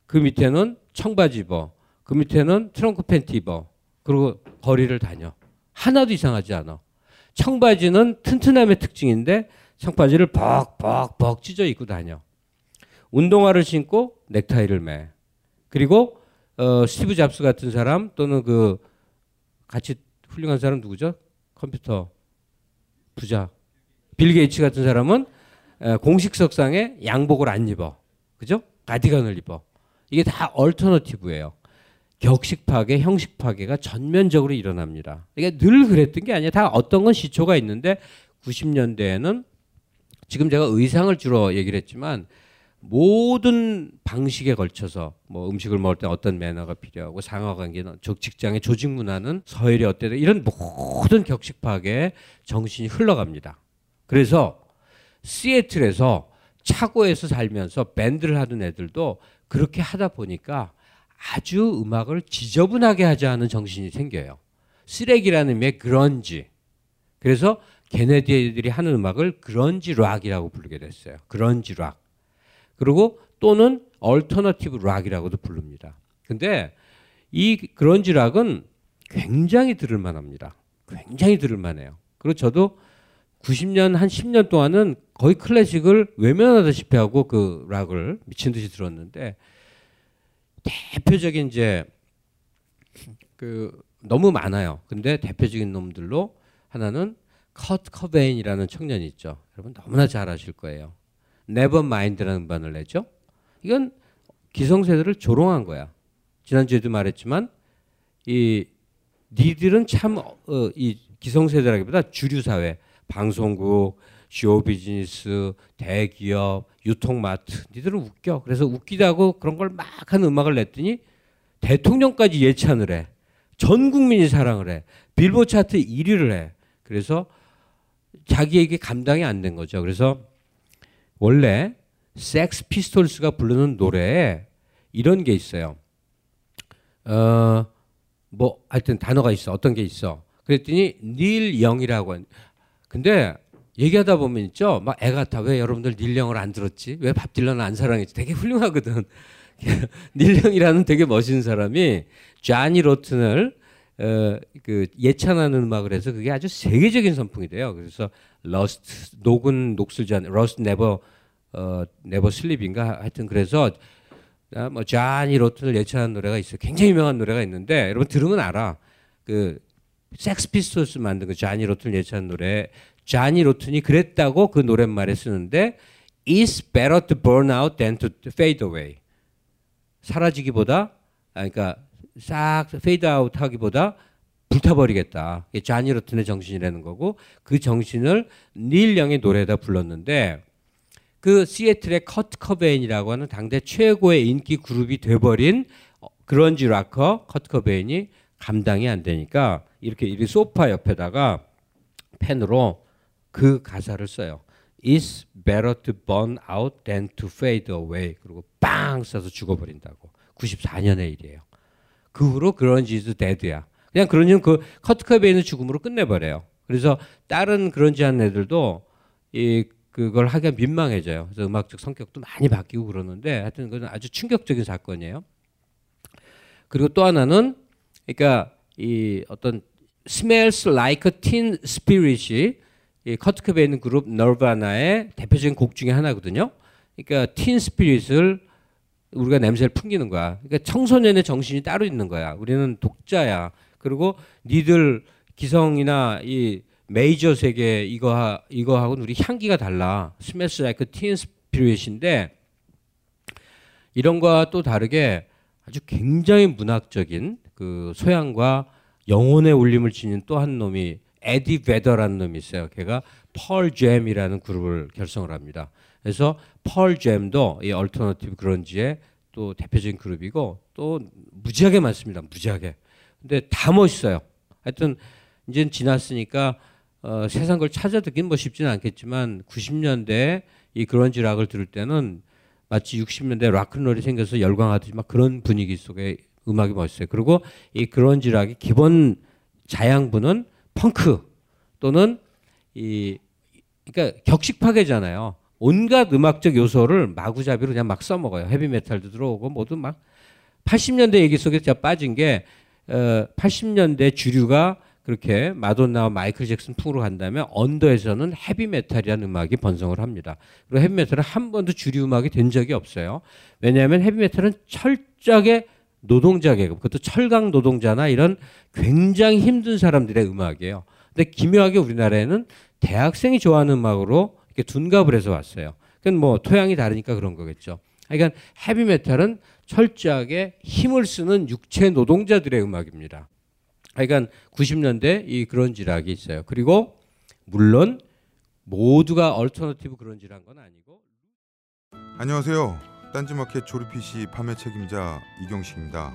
그 밑에는 청바지 입어. 그 밑에는 트렁크 팬티 입어. 그리고 거리를 다녀. 하나도 이상하지 않아. 청바지는 튼튼함의 특징인데 청바지를 벅벅벅 찢어 입고 다녀. 운동화를 신고 넥타이를 매. 그리고 스티브 잡스 같은 사람 또는 그 같이 훌륭한 사람 누구죠? 컴퓨터 부자, 빌 게이츠 같은 사람은 공식석상에 양복을 안 입어, 그죠? 가디건을 입어. 이게 다 얼터너티브예요. 격식 파괴, 형식 파괴가 전면적으로 일어납니다. 이게 늘 그랬던 게 아니에요. 다 어떤 건 시초가 있는데 90년대에는 지금 제가 의상을 주로 얘기를 했지만 모든 방식에 걸쳐서 뭐 음식을 먹을 때 어떤 매너가 필요하고 상하관계는 직장의 조직 문화는 서열이 어때요? 이런 모든 격식 파괴에 정신이 흘러갑니다. 그래서 시애틀에서 차고에서 살면서 밴드를 하던 애들도 그렇게 하다 보니까 아주 음악을 지저분하게 하자는 정신이 생겨요. 쓰레기라는 의미의 그런지. 그래서 걔네들이 하는 음악을 그런지 락이라고 부르게 됐어요. 그런지 락. 그리고 또는 얼터너티브 락이라고도 부릅니다. 근데 이 그런지 락은 굉장히 들을만합니다. 굉장히 들을만해요. 그리고 저도 90년 한 10년 동안은 거의 클래식을 외면하다시피 하고 그 락을 미친 듯이 들었는데 대표적인 이제 그 너무 많아요. 근데 대표적인 놈들로 하나는 커트 커베인이라는 청년이 있죠. 여러분 너무나 잘 아실 거예요. 네버마인드라는 음반을 내죠. 이건 기성세대를 조롱한 거야. 지난주에도 말했지만 이 니들은 참 이 기성세대라기보다 주류사회, 방송국, 쇼비즈니스, 대기업, 유통마트 니들은 웃겨. 그래서 웃기다고 그런 걸 막 하는 음악을 냈더니 대통령까지 예찬을 해. 전 국민이 사랑을 해. 빌보드 차트 1위를 해. 그래서 자기에게 감당이 안 된 거죠. 그래서 원래 섹스 피스톨스가 부르는 노래에 이런 게 있어요. 뭐 하여튼 단어가 있어. 어떤 게 있어. 그랬더니 닐 영이라고. 근데 얘기하다 보면 있죠. 막 애 같아. 왜 여러분들 닐 영을 안 들었지? 왜 밥 딜런을 안 사랑했지? 되게 훌륭하거든. 닐 영이라는 되게 멋있는 사람이 쟈니 로튼을 그 예찬하는 음악을 해서 그게 아주 세계적인 선풍이 돼요. 그래서 러스트 녹은 녹슬지 않는 러스트 네버 슬립인가 하여튼 그래서 뭐 쟈니 로튼을 예찬하는 노래가 있어요. 굉장히 유명한 노래가 있는데 여러분 들으면 알아. 그 섹스 피스톨스 만든 그 쟈니 로튼을 예찬하는 노래 쟈니 로튼이 그랬다고 그 노랫말에 쓰는데 It's better to burn out than to fade away. 사라지기보다 그러니까 싹 페이드 아웃 하기보다 불타버리겠다. 이게 쟈니 로튼의 정신이라는 거고 그 정신을 닐 영의 노래에다 불렀는데 그 시애틀의 커트 커베인이라고 하는 당대 최고의 인기 그룹이 돼버린 그런지 락커 커트 커베인이 감당이 안 되니까 이렇게 소파 옆에다가 펜으로 그 가사를 써요. It's better to burn out than to fade away. 그리고 빵 써서 죽어버린다고. 94년의 일이에요. 그 후로 그런지 is dead야. 그냥 그런지는 그 커트 커베인의 죽음으로 끝내버려요. 그래서 다른 그런지 하는 애들도 그걸 하기가 민망해져요. 그래서 음악적 성격도 많이 바뀌고 그러는데 하여튼 그건 아주 충격적인 사건이에요. 그리고 또 하나는 그러니까 이 어떤 Smells Like a Teen Spirit이 이 커트 커베인 그룹 너바나의 대표적인 곡 중에 하나거든요. 그러니까 틴 스피릿을 우리가 냄새를 풍기는 거야. 그러니까 청소년의 정신이 따로 있는 거야. 우리는 독자야. 그리고 니들 기성이나 이 메이저 세계 이거하고는 우리 향기가 달라. 스매스 라이크 틴 스피릿인데 이런 거와 또 다르게 아주 굉장히 문학적인 그 소양과 영혼의 울림을 지닌 또 한 놈이 에디 베더라는 놈이 있어요. 걔가 펄잼이라는 그룹을 결성을 합니다. 그래서 펄잼도 이 얼터너티브 그런지의 또 대표적인 그룹이고 또 무지하게 많습니다. 무지하게. 근데 다 멋있어요. 하여튼 이제는 지났으니까 세상 걸 찾아 듣긴 뭐 쉽지는 않겠지만 90년대에 이 그런지 락을 들을 때는 마치 60년대 락큰롤이 생겨서 열광하듯이 막 그런 분위기 속에 음악이 멋있어요. 그리고 이 그런지 락의 기본 자양분은 펑크 또는 이 그러니까 격식 파괴잖아요. 온갖 음악적 요소를 마구잡이로 그냥 막 써먹어요. 헤비메탈도 들어오고 뭐든 막 80년대 얘기 속에 진짜 빠진 게 80년대 주류가 그렇게 마돈나와 마이클 잭슨 풍으로 간다면 언더에서는 헤비메탈이라는 음악이 번성을 합니다. 그리고 헤비메탈은 한 번도 주류 음악이 된 적이 없어요. 왜냐하면 헤비메탈은 철저하게 노동자 계급, 그것도 철강 노동자나 이런 굉장히 힘든 사람들의 음악이에요. 근데 기묘하게 우리나라에는 대학생이 좋아하는 음악으로 이렇게 둔갑을 해서 왔어요. 그건 뭐 토양이 다르니까 그런 거겠죠. 그러니까 헤비메탈은 철저하게 힘을 쓰는 육체 노동자들의 음악입니다. 그러니까 90년대 이 그런지락이 있어요. 그리고 물론 모두가 얼터너티브 그런지란 건 아니고. 안녕하세요. 딴지 마켓 조립 PC 판매 책임자 이경식입니다.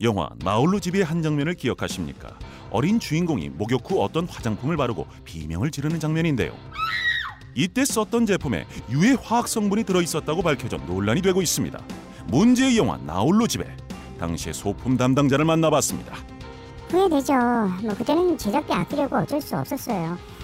영화 나홀로 집의 한 장면을 기억하십니까? 어린 주인공이 목욕 후 어떤 화장품을 바르고 비명을 지르는 장면인데요. 이때 썼던 제품에 유해 화학 성분이 들어있었다고 밝혀져 논란이 되고 있습니다. 문제의 영화 나홀로 집에 당시의 소품 담당자를 만나봤습니다. 후회되죠. 뭐 그때는 제작비 아끼려고 어쩔 수 없었어요.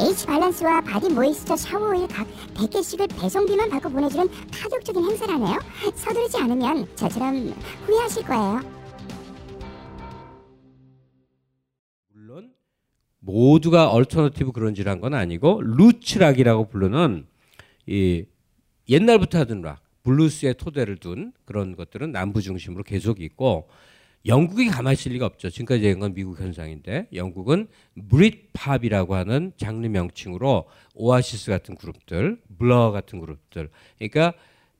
H 발란스와 바디 모이스처 샤워오일 각 100개씩을 배송비만 받고 보내주는 파격적인 행사라네요. 서두르지 않으면 저처럼 후회하실 거예요. 물론 모두가 얼터너티브 그런지란 건 아니고 루츠락이라고 부르는 이 옛날부터 하던 락, 블루스의 토대를 둔 그런 것들은 남부 중심으로 계속 있고 영국이 가만히 있을 리가 없죠. 지금까지 한 건 미국 현상인데 영국은 브릿팝이라고 하는 장르 명칭으로 오아시스 같은 그룹들, 블러 같은 그룹들, 그러니까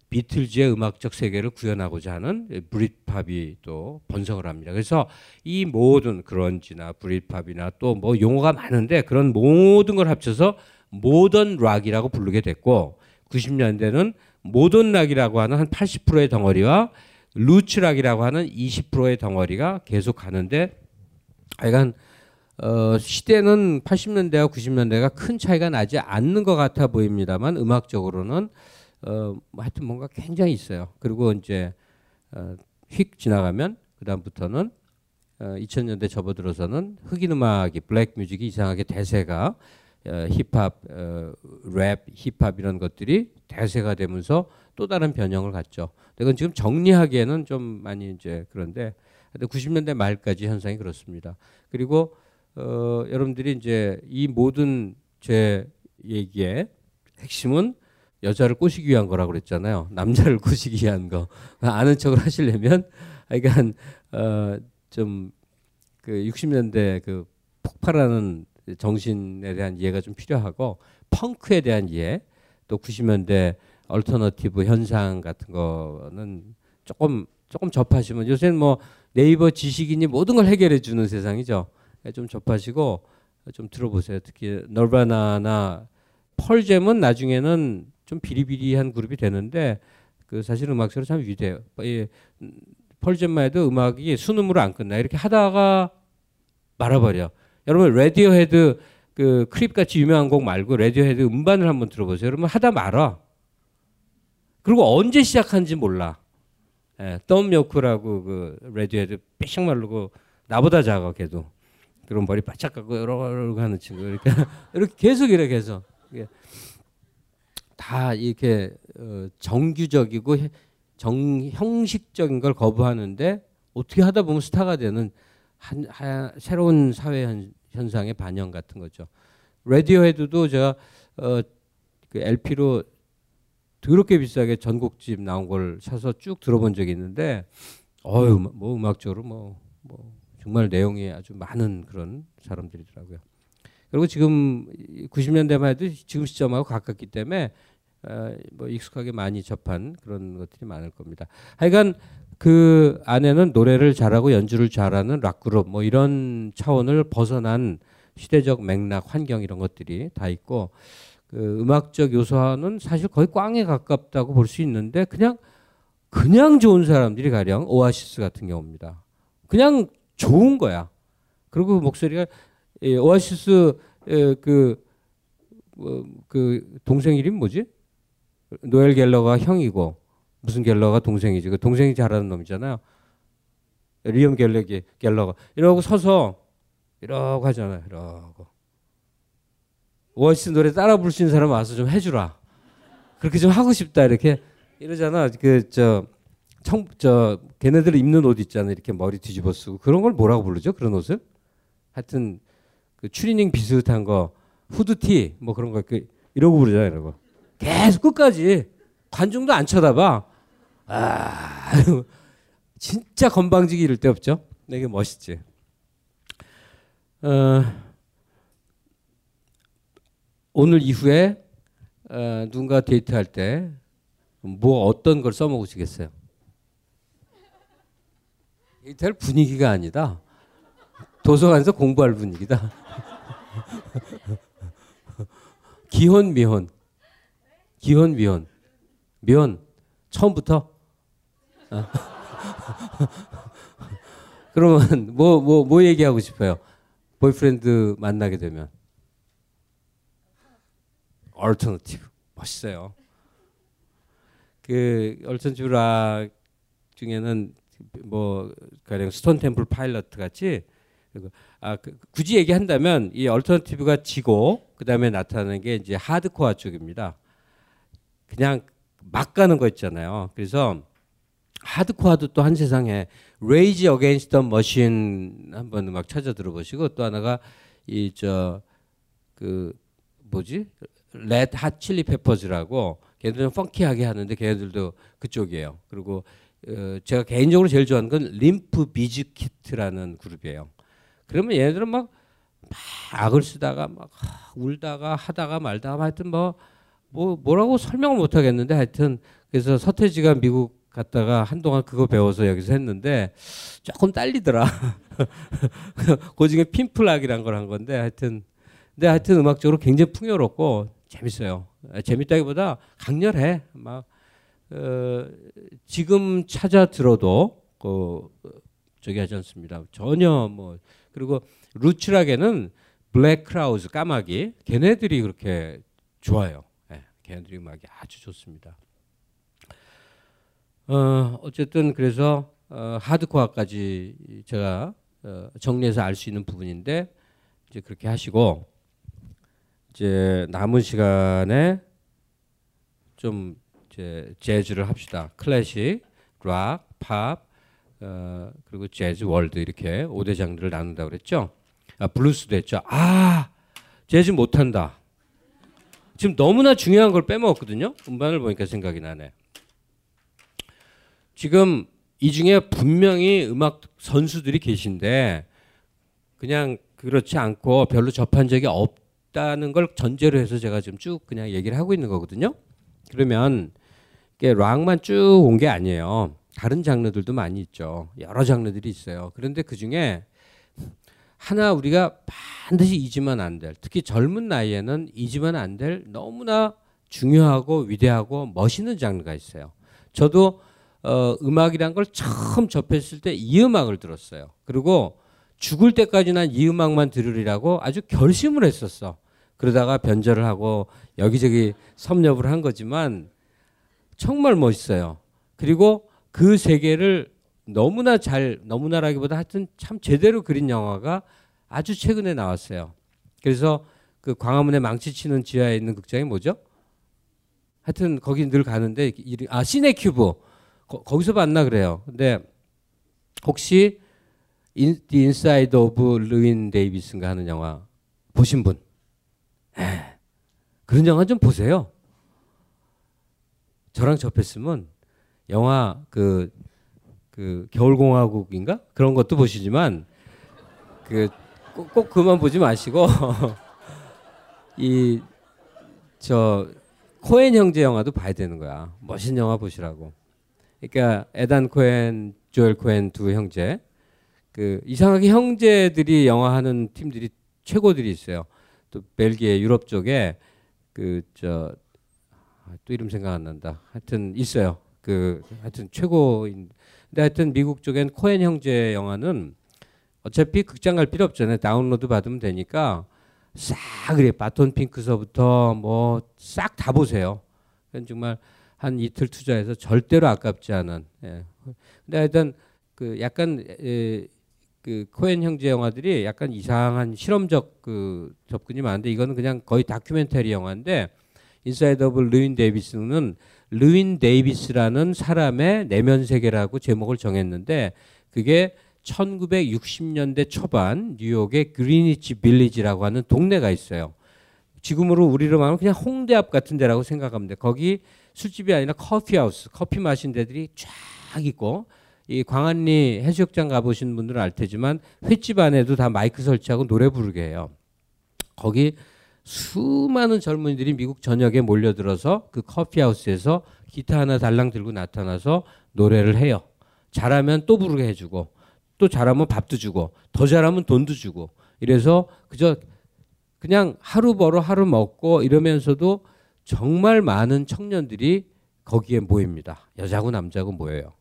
비틀즈의 음악적 세계를 구현하고자 하는 브릿팝이 또 번성을 합니다. 그래서 이 모든 그런지나 브릿팝이나 또 뭐 용어가 많은데 그런 모든 걸 합쳐서 모던 락이라고 부르게 됐고 90년대는 모던 락이라고 하는 한 80%의 덩어리와 루츠락이라고 하는 20%의 덩어리가 계속 가는데 약간 시대는 80년대와 90년대가 큰 차이가 나지 않는 것 같아 보입니다만 음악적으로는 하여튼 뭔가 굉장히 있어요. 그리고 이제 휙 지나가면 그다음부터는 2000년대 접어들어서는 흑인 음악이 블랙 뮤직이 이상하게 대세가 힙합, 랩, 힙합 이런 것들이 대세가 되면서 또 다른 변형을 갖죠. 이건 지금 정리하기에는 좀 많이 이제 그런데 90년대 말까지 현상이 그렇습니다. 그리고 여러분들이 이제 이 모든 제 얘기의 핵심은 여자를 꼬시기 위한 거라고 그랬잖아요. 남자를 꼬시기 위한 거. 아는 척을 하시려면 그러니까 좀 그 60년대 그 폭발하는 정신에 대한 이해가 좀 필요하고 펑크에 대한 이해 또 90년대 얼터너티브 현상 같은 거는 조금 접하시면 요새는 뭐 네이버 지식인이 모든 걸 해결해 주는 세상이죠. 좀 접하시고 좀 들어보세요. 특히 너바나나 펄잼은 나중에는 좀 비리비리한 그룹이 되는데 그 사실 음악적으로 참 위대해요. 펄잼만 해도 음악이 수능으로 안 끝나. 이렇게 하다가 말아버려. 여러분 레디오헤드 그 크립같이 유명한 곡 말고 레디오헤드 음반을 한번 들어보세요. 여러분 하다 말아. 그리고 언제 시작한지 몰라. 예, 덤요크라고 그 레디오헤드 빽씩 말르고 나보다 작아 걔도. 그런 머리 바짝 갖고 이러고 하는 친구. 그러니까 이렇게 계속 이렇게 해서 다 이렇게 정규적이고 형식적인 걸 거부하는데 어떻게 하다 보면 스타가 되는 새로운 사회 현상의 반영 같은 거죠. 레디오헤드도 제가 그 LP로 더럽게 비싸게 전곡집 나온 걸 사서 쭉 들어본 적이 있는데 어유 뭐 음악적으로 뭐 정말 내용이 아주 많은 그런 사람들이더라고요. 그리고 지금 90년대만 해도 지금 시점하고 가깝기 때문에 뭐 익숙하게 많이 접한 그런 것들이 많을 겁니다. 하여간 그 안에는 노래를 잘하고 연주를 잘하는 락그룹 뭐 이런 차원을 벗어난 시대적 맥락, 환경 이런 것들이 다 있고 그 음악적 요소는 사실 거의 꽝에 가깝다고 볼 수 있는데 그냥 좋은 사람들이 가령 오아시스 같은 경우입니다. 그냥 좋은 거야. 그리고 목소리가 오아시스 그 동생 이름 뭐지? 노엘 갤러가 형이고 무슨 갤러가 동생이지. 그 동생이 잘하는 놈이잖아요. 리엄 갤러가 이러고 서서 이러고 하잖아요. 이러고 오아시스 노래 따라 부를 수 있는 사람 와서 좀 해주라. 그렇게 좀 하고 싶다 이렇게 이러잖아. 걔네들 입는 옷 있잖아요. 이렇게 머리 뒤집어 쓰고. 그런 걸 뭐라고 부르죠? 그런 옷을? 하여튼, 그 추리닝 비슷한 거, 후드티, 뭐 그런 거, 이러고 부르잖아요. 이러고. 계속 끝까지. 관중도 안 쳐다봐. 아, 진짜 건방지기 이럴 데 없죠? 되게 멋있지. 오늘 이후에, 누군가 데이트할 때, 뭐 어떤 걸 써먹으시겠어요? 데이트할 분위기가 아니다. 도서관에서 공부할 분위기다. 기혼, 미혼. 기혼, 미혼. 미혼. 처음부터? 그러면 뭐 얘기하고 싶어요? 보이프렌드 만나게 되면. 얼터너티브. 멋있어요. 그 얼터너티브 락 중에는 뭐 가령 스톤 템플 파일럿 같이 굳이 얘기한다면 이 얼터너티브가 지고 그다음에 나타나는 게 이제 하드코어 쪽입니다. 그냥 막 가는 거 있잖아요. 그래서 하드코어도 또 한 세상에 레이지 어게인스트 더 머신 한번 음악 찾아 들어보시고 또 하나가 이 레드 핫 칠리 페퍼즈라고 걔들은 펑키하게 하는데 걔들도 그쪽이에요. 그리고 제가 개인적으로 제일 좋아하는 건 림프 비즈킷이라는 그룹이에요. 그러면 얘네들은 막 악을 쓰다가 막 울다가 하다가 말다가 하여튼 뭐라고 설명을 못 하겠는데 하여튼 그래서 서태지가 미국 갔다가 한동안 그거 배워서 여기서 했는데 조금 딸리더라. 그 중에 핀플락이란 걸 한 건데 하여튼 음악적으로 굉장히 풍요롭고 재밌어요. 재밌다기보다 강렬해. 막 지금 찾아 들어도 저기 하지 않습니다. 전혀 그리고 루츠락에는 블랙 크로우즈 까마귀 걔네들이 그렇게 좋아요. 네, 걔네들이 음악이 아주 좋습니다. 어쨌든 그래서 하드코어까지 제가 정리해서 알 수 있는 부분인데 이제 그렇게 하시고 이제 남은 시간에 좀 재즈를 합시다. 클래식, 락, 팝, 그리고 재즈, 월드 이렇게 5대 장르를 나눈다고 그랬죠. 아, 블루스도 했죠. 아, 재즈 못한다. 지금 너무나 중요한 걸 빼먹었거든요. 음반을 보니까 생각이 나네. 지금 이 중에 분명히 음악 선수들이 계신데 그냥 그렇지 않고 별로 접한 적이 없다는 걸 전제로 해서 제가 지금 쭉 그냥 얘기를 하고 있는 거거든요. 그러면 락만 쭉 온 게 아니에요. 다른 장르들도 많이 있죠. 여러 장르들이 있어요. 그런데 그 중에 하나 우리가 반드시 잊으면 안 될, 특히 젊은 나이에는 잊으면 안 될 너무나 중요하고 위대하고 멋있는 장르가 있어요. 저도 음악이란 걸 처음 접했을 때 이 음악을 들었어요. 그리고 죽을 때까지 난 이 음악만 들으리라고 아주 결심을 했었어. 그러다가 변절을 하고 여기저기 섭렵을 한 거지만 정말 멋있어요. 그리고 그 세계를 너무나 잘, 너무나라기보다 하여튼 참 제대로 그린 영화가 아주 최근에 나왔어요. 그래서 그 광화문에 망치치는 지하에 있는 극장이 뭐죠? 하여튼 거기 늘 가는데, 아, 시네큐브. 거기서 봤나 그래요. 근데 혹시 The Inside of Llewyn Davis인가 하는 영화 보신 분? 그런 영화 좀 보세요. 저랑 접했으면 영화 그 겨울공화국인가? 그런 것도 보시지만 꼭 그만 보지 마시고 저 코엔 형제 영화도 봐야 되는 거야. 멋진 영화 보시라고. 그러니까 에단 코엔, 조엘 코엔 두 형제. 그 이상하게 형제들이 영화하는 팀들이 최고들이 있어요. 또 벨기에 유럽 쪽에 또 이름 생각 안 난다. 하여튼 있어요. 하여튼 최고인. 근데 하여튼 미국 쪽엔 코엔 형제 영화는 어차피 극장 갈 필요 없잖아요. 다운로드 받으면 되니까 싹 그래. 바톤 핑크서부터 뭐 싹 다 보세요. 정말 한 이틀 투자해서 절대로 아깝지 않은. 예. 근데 하여튼 약간 코엔 형제 영화들이 약간 이상한 실험적 접근이 많은데 이거는 그냥 거의 다큐멘터리 영화인데 인사이드 오브 르윈 데이비스는 르윈 데이비스라는 사람의 내면 세계라고 제목을 정했는데 그게 1960년대 초반 뉴욕의 그리니치 빌리지라고 하는 동네가 있어요. 지금으로 우리로 말하면 그냥 홍대 앞 같은 데라고 생각하면 돼. 거기 술집이 아니라 커피하우스, 커피 마신 데들이 쫙 있고 이 광안리 해수욕장 가보신 분들은 알 테지만 횟집 안에도 다 마이크 설치하고 노래 부르게 해요. 거기 수많은 젊은이들이 미국 전역에 몰려들어서 그 커피하우스에서 기타 하나 달랑 들고 나타나서 노래를 해요. 잘하면 또 부르게 해주고 또 잘하면 밥도 주고 더 잘하면 돈도 주고 이래서 그저 그냥 하루 벌어 하루 먹고 이러면서도 정말 많은 청년들이 거기에 모입니다. 여자고 남자고 모여요.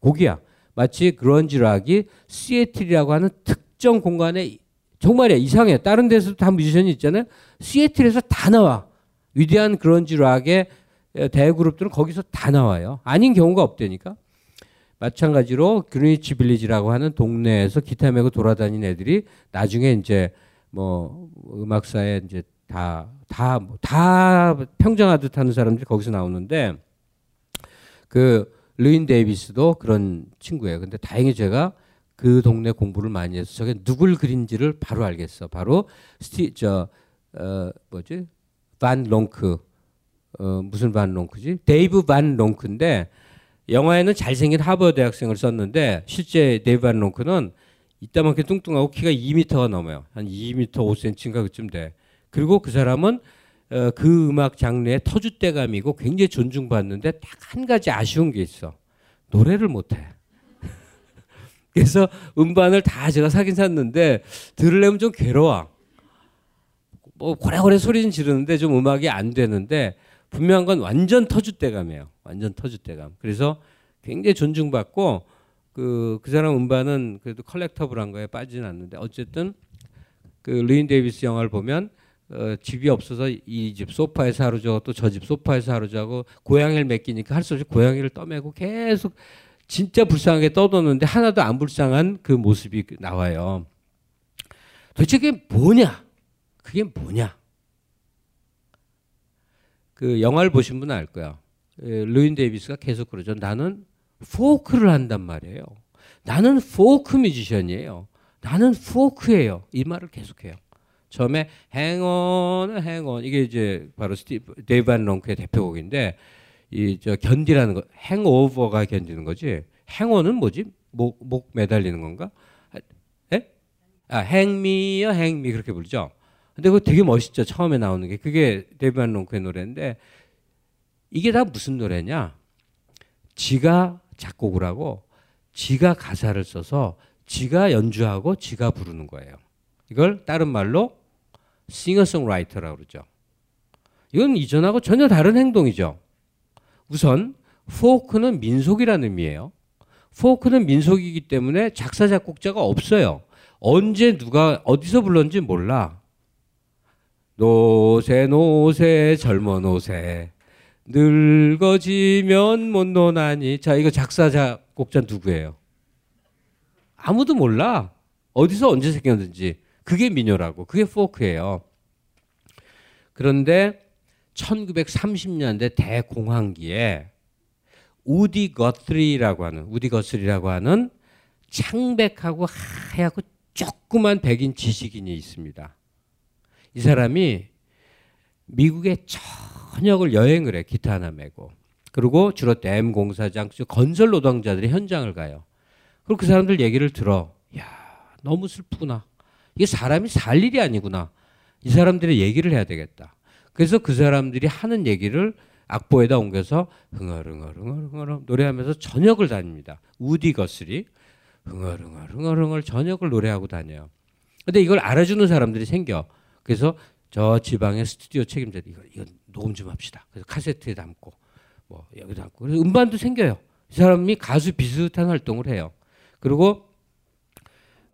거기야. 마치 그런지락이 시애틀이라고 하는 특정 공간에 정말이야. 이상해. 다른 데서도 다 뮤지션이 있잖아요. 시애틀에서 다 나와. 위대한 그런지락의 대그룹들은 거기서 다 나와요. 아닌 경우가 없다니까. 마찬가지로 그린위치 빌리지라고 하는 동네에서 기타 메고 돌아다니는 애들이 나중에 이제 뭐 음악사에 이제 다 평정하듯 하는 사람들이 거기서 나오는데 르윈 데이비스도 그런 친구예요. 근데 다행히 제가 그 동네 공부를 많이 해서 저게 누굴 그린지를 바로 알겠어. 바로 반 롱크. 무슨 반 롱크지? 데이브 반 롱크인데 영화에는 잘생긴 하버드 대학생을 썼는데 실제 데이브 반 롱크는 이따만큼 뚱뚱하고 키가 2m가 넘어요. 한 2m 5cm인가 그쯤 돼. 그리고 그 사람은 그 음악 장르의 터줏대감이고 굉장히 존중받는데 딱 한 가지 아쉬운 게 있어. 노래를 못해. 그래서 음반을 다 제가 사긴 샀는데 들으려면 좀 괴로워. 뭐 고래고래 소리는 지르는데 좀 음악이 안 되는데 분명한 건 완전 터줏대감이에요. 완전 터줏대감. 그래서 굉장히 존중받고 그 사람 음반은 그래도 컬렉터블한 거에 빠지진 않는데 어쨌든 르윈 데이비스 영화를 보면 집이 없어서 이 집 소파에서 하루 자고 또 저 집 소파에서 하루 자고 고양이를 맡기니까 할 수 없이 고양이를 떠매고 계속 진짜 불쌍하게 떠도는데 하나도 안 불쌍한 그 모습이 나와요. 도대체 그게 뭐냐? 그게 뭐냐? 그 영화를 보신 분은 알 거야. 루인 데이비스가 계속 그러죠. 나는 포크를 한단 말이에요. 나는 포크 뮤지션이에요. 나는 포크예요. 이 말을 계속해요. 처음에 행온 이게 이제 바로 데이브 반 롱크의 대표곡인데 견디라는 거 행오버가 견디는 거지 행온은 뭐지 목 매달리는 건가? 예? 아 행미요 행미 그렇게 부르죠. 근데 그거 되게 멋있죠. 처음에 나오는 게 그게 데이브 반 롱크의 노래인데 이게 다 무슨 노래냐? 지가 작곡을 하고 지가 가사를 써서 지가 연주하고 지가 부르는 거예요. 이걸 다른 말로 싱어송라이터라고 그러죠. 이건 이전하고 전혀 다른 행동이죠. 우선 포크는 민속이라는 의미예요. 포크는 민속이기 때문에 작사 작곡자가 없어요. 언제 누가 어디서 불렀는지 몰라. 노세 노세 젊은 노세 늙어지면 못 논하니. 자, 이거 작사 작곡자 누구예요? 아무도 몰라. 어디서 언제 생겼는지. 그게 민요라고. 그게 포크예요. 그런데 1930년대 대공황기에 우디 거트리라고 하는 창백하고 하얗고 조그만 백인 지식인이 있습니다. 이 사람이 미국의 전역을 여행을 해, 기타 하나 메고. 그리고 주로 댐 공사장, 건설 노동자들의 현장을 가요. 그리고 그 사람들 얘기를 들어. 야, 너무 슬프구나. 이게 사람이 살 일이 아니구나. 이 사람들의 얘기를 해야 되겠다. 그래서 그 사람들이 하는 얘기를 악보에다 옮겨서 흥얼흥얼 노래하면서 전역을 다닙니다. 우디 거스리 흥얼흥얼 전역을 노래하고 다녀요. 근데 이걸 알아주는 사람들이 생겨. 그래서 저 지방의 스튜디오 책임자 이거 녹음 좀 합시다. 그래서 카세트에 담고 뭐 여기도 담고. 그래서 음반도 생겨요. 이 사람이 가수 비슷한 활동을 해요. 그리고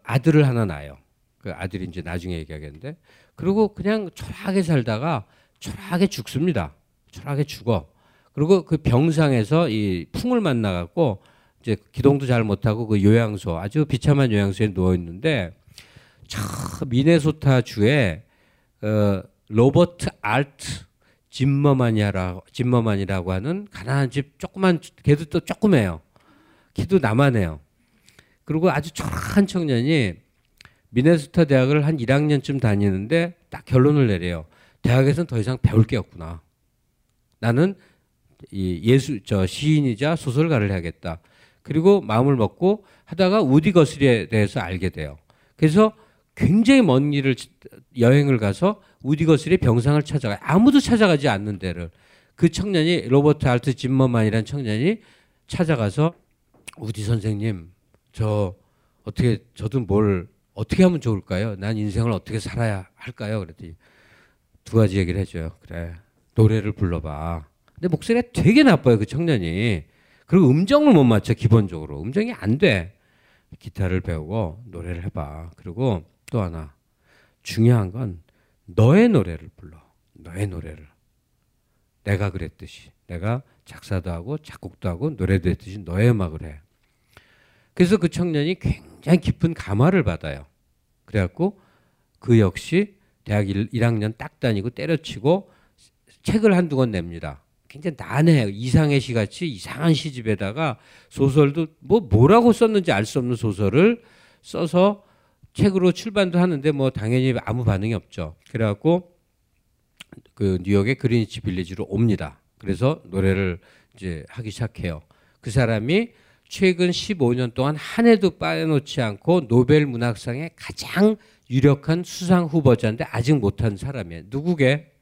아들을 하나 낳아요. 그 아들이 이제 나중에 얘기하겠는데. 그리고 그냥 초라하게 살다가 초라하게 죽습니다. 초라하게 죽어. 그리고 그 병상에서 이 풍을 만나 갖고 이제 기동도 잘 못하고 그 요양소, 아주 비참한 요양소에 누워 있는데, 저 미네소타 주에 로버트 알트 짐머만이라고 하는 가난한 집 조그만, 걔도 또 조그매요. 키도 나만해요. 그리고 아주 초라한 청년이 미네소타 대학을 한 1학년쯤 다니는데 딱 결론을 내려요. 대학에서는 더 이상 배울 게 없구나. 나는 이 시인이자 소설가를 해야겠다. 그리고 마음을 먹고 하다가 우디 거스리에 대해서 알게 돼요. 그래서 굉장히 먼 길을 여행을 가서 우디 거스리의 병상을 찾아가요. 아무도 찾아가지 않는 데를. 그 청년이, 로버트 알트 짐머만이라는 청년이 찾아가서, 우디 선생님, 어떻게 하면 좋을까요? 난 인생을 어떻게 살아야 할까요? 그랬더니 두 가지 얘기를 해줘요. 그래, 노래를 불러봐. 근데 목소리가 되게 나빠요, 그 청년이. 그리고 음정을 못 맞춰, 기본적으로. 음정이 안 돼. 기타를 배우고 노래를 해봐. 그리고 또 하나, 중요한 건 너의 노래를 불러. 너의 노래를. 내가 그랬듯이. 내가 작사도 하고 작곡도 하고 노래도 했듯이 너의 음악을 해. 그래서 그 청년이 굉장히 깊은 감화를 받아요. 그래갖고 그 역시 대학 1학년 딱 다니고 때려치고 책을 한두 권 냅니다. 굉장히 난해해요. 이상의 시같이 이상한 시집에다가 소설도 뭐라고 썼는지 알 수 없는 소설을 써서 책으로 출판도 하는데 뭐 당연히 아무 반응이 없죠. 그래갖고 그 뉴욕의 그린위치 빌리지로 옵니다. 그래서 노래를 이제 하기 시작해요. 그 사람이 최근 15년 동안 한 해도 빠져놓지 않고 노벨 문학상의 가장 유력한 수상 후보자인데 아직 못한 사람이에요. 누구게?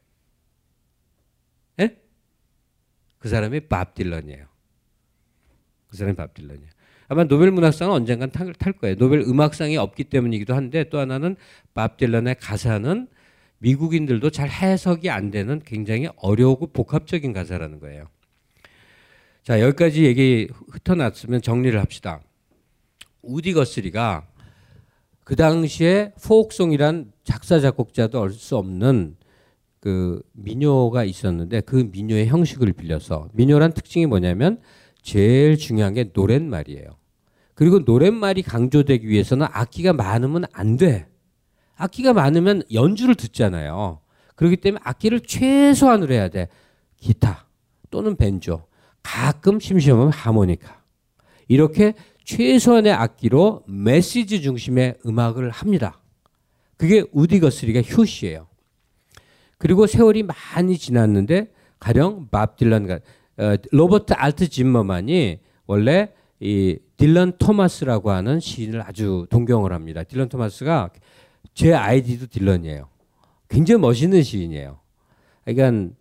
예? 그 사람이 밥 딜런이에요. 그 사람이 밥 딜런이에요. 아마 노벨 문학상은 언젠간 탈 거예요. 노벨 음악상이 없기 때문이기도 한데, 또 하나는 밥 딜런의 가사는 미국인들도 잘 해석이 안 되는 굉장히 어려우고 복합적인 가사라는 거예요. 자, 여기까지 얘기 흩어놨으면 정리를 합시다. 우디 거스리가 그 당시에 포크송이란 작사 작곡자도 알 수 없는 그 민요가 있었는데, 그 민요의 형식을 빌려서, 민요란 특징이 뭐냐면 제일 중요한 게 노랫말이에요. 그리고 노랫말이 강조되기 위해서는 악기가 많으면 안 돼. 악기가 많으면 연주를 듣잖아요. 그렇기 때문에 악기를 최소한으로 해야 돼. 기타 또는 벤조, 가끔 심심하면 하모니카. 이렇게 최소한의 악기로 메시지 중심의 음악을 합니다. 그게 우디 거스리가 효시예요. 그리고 세월이 많이 지났는데, 가령 밥 딜런, 로버트 알트 짐머만이 원래 이 딜런 토마스라고 하는 시인을 아주 동경을 합니다. 딜런 토마스가, 제 아이디도 딜런이에요. 굉장히 멋있는 시인이에요. 그러니까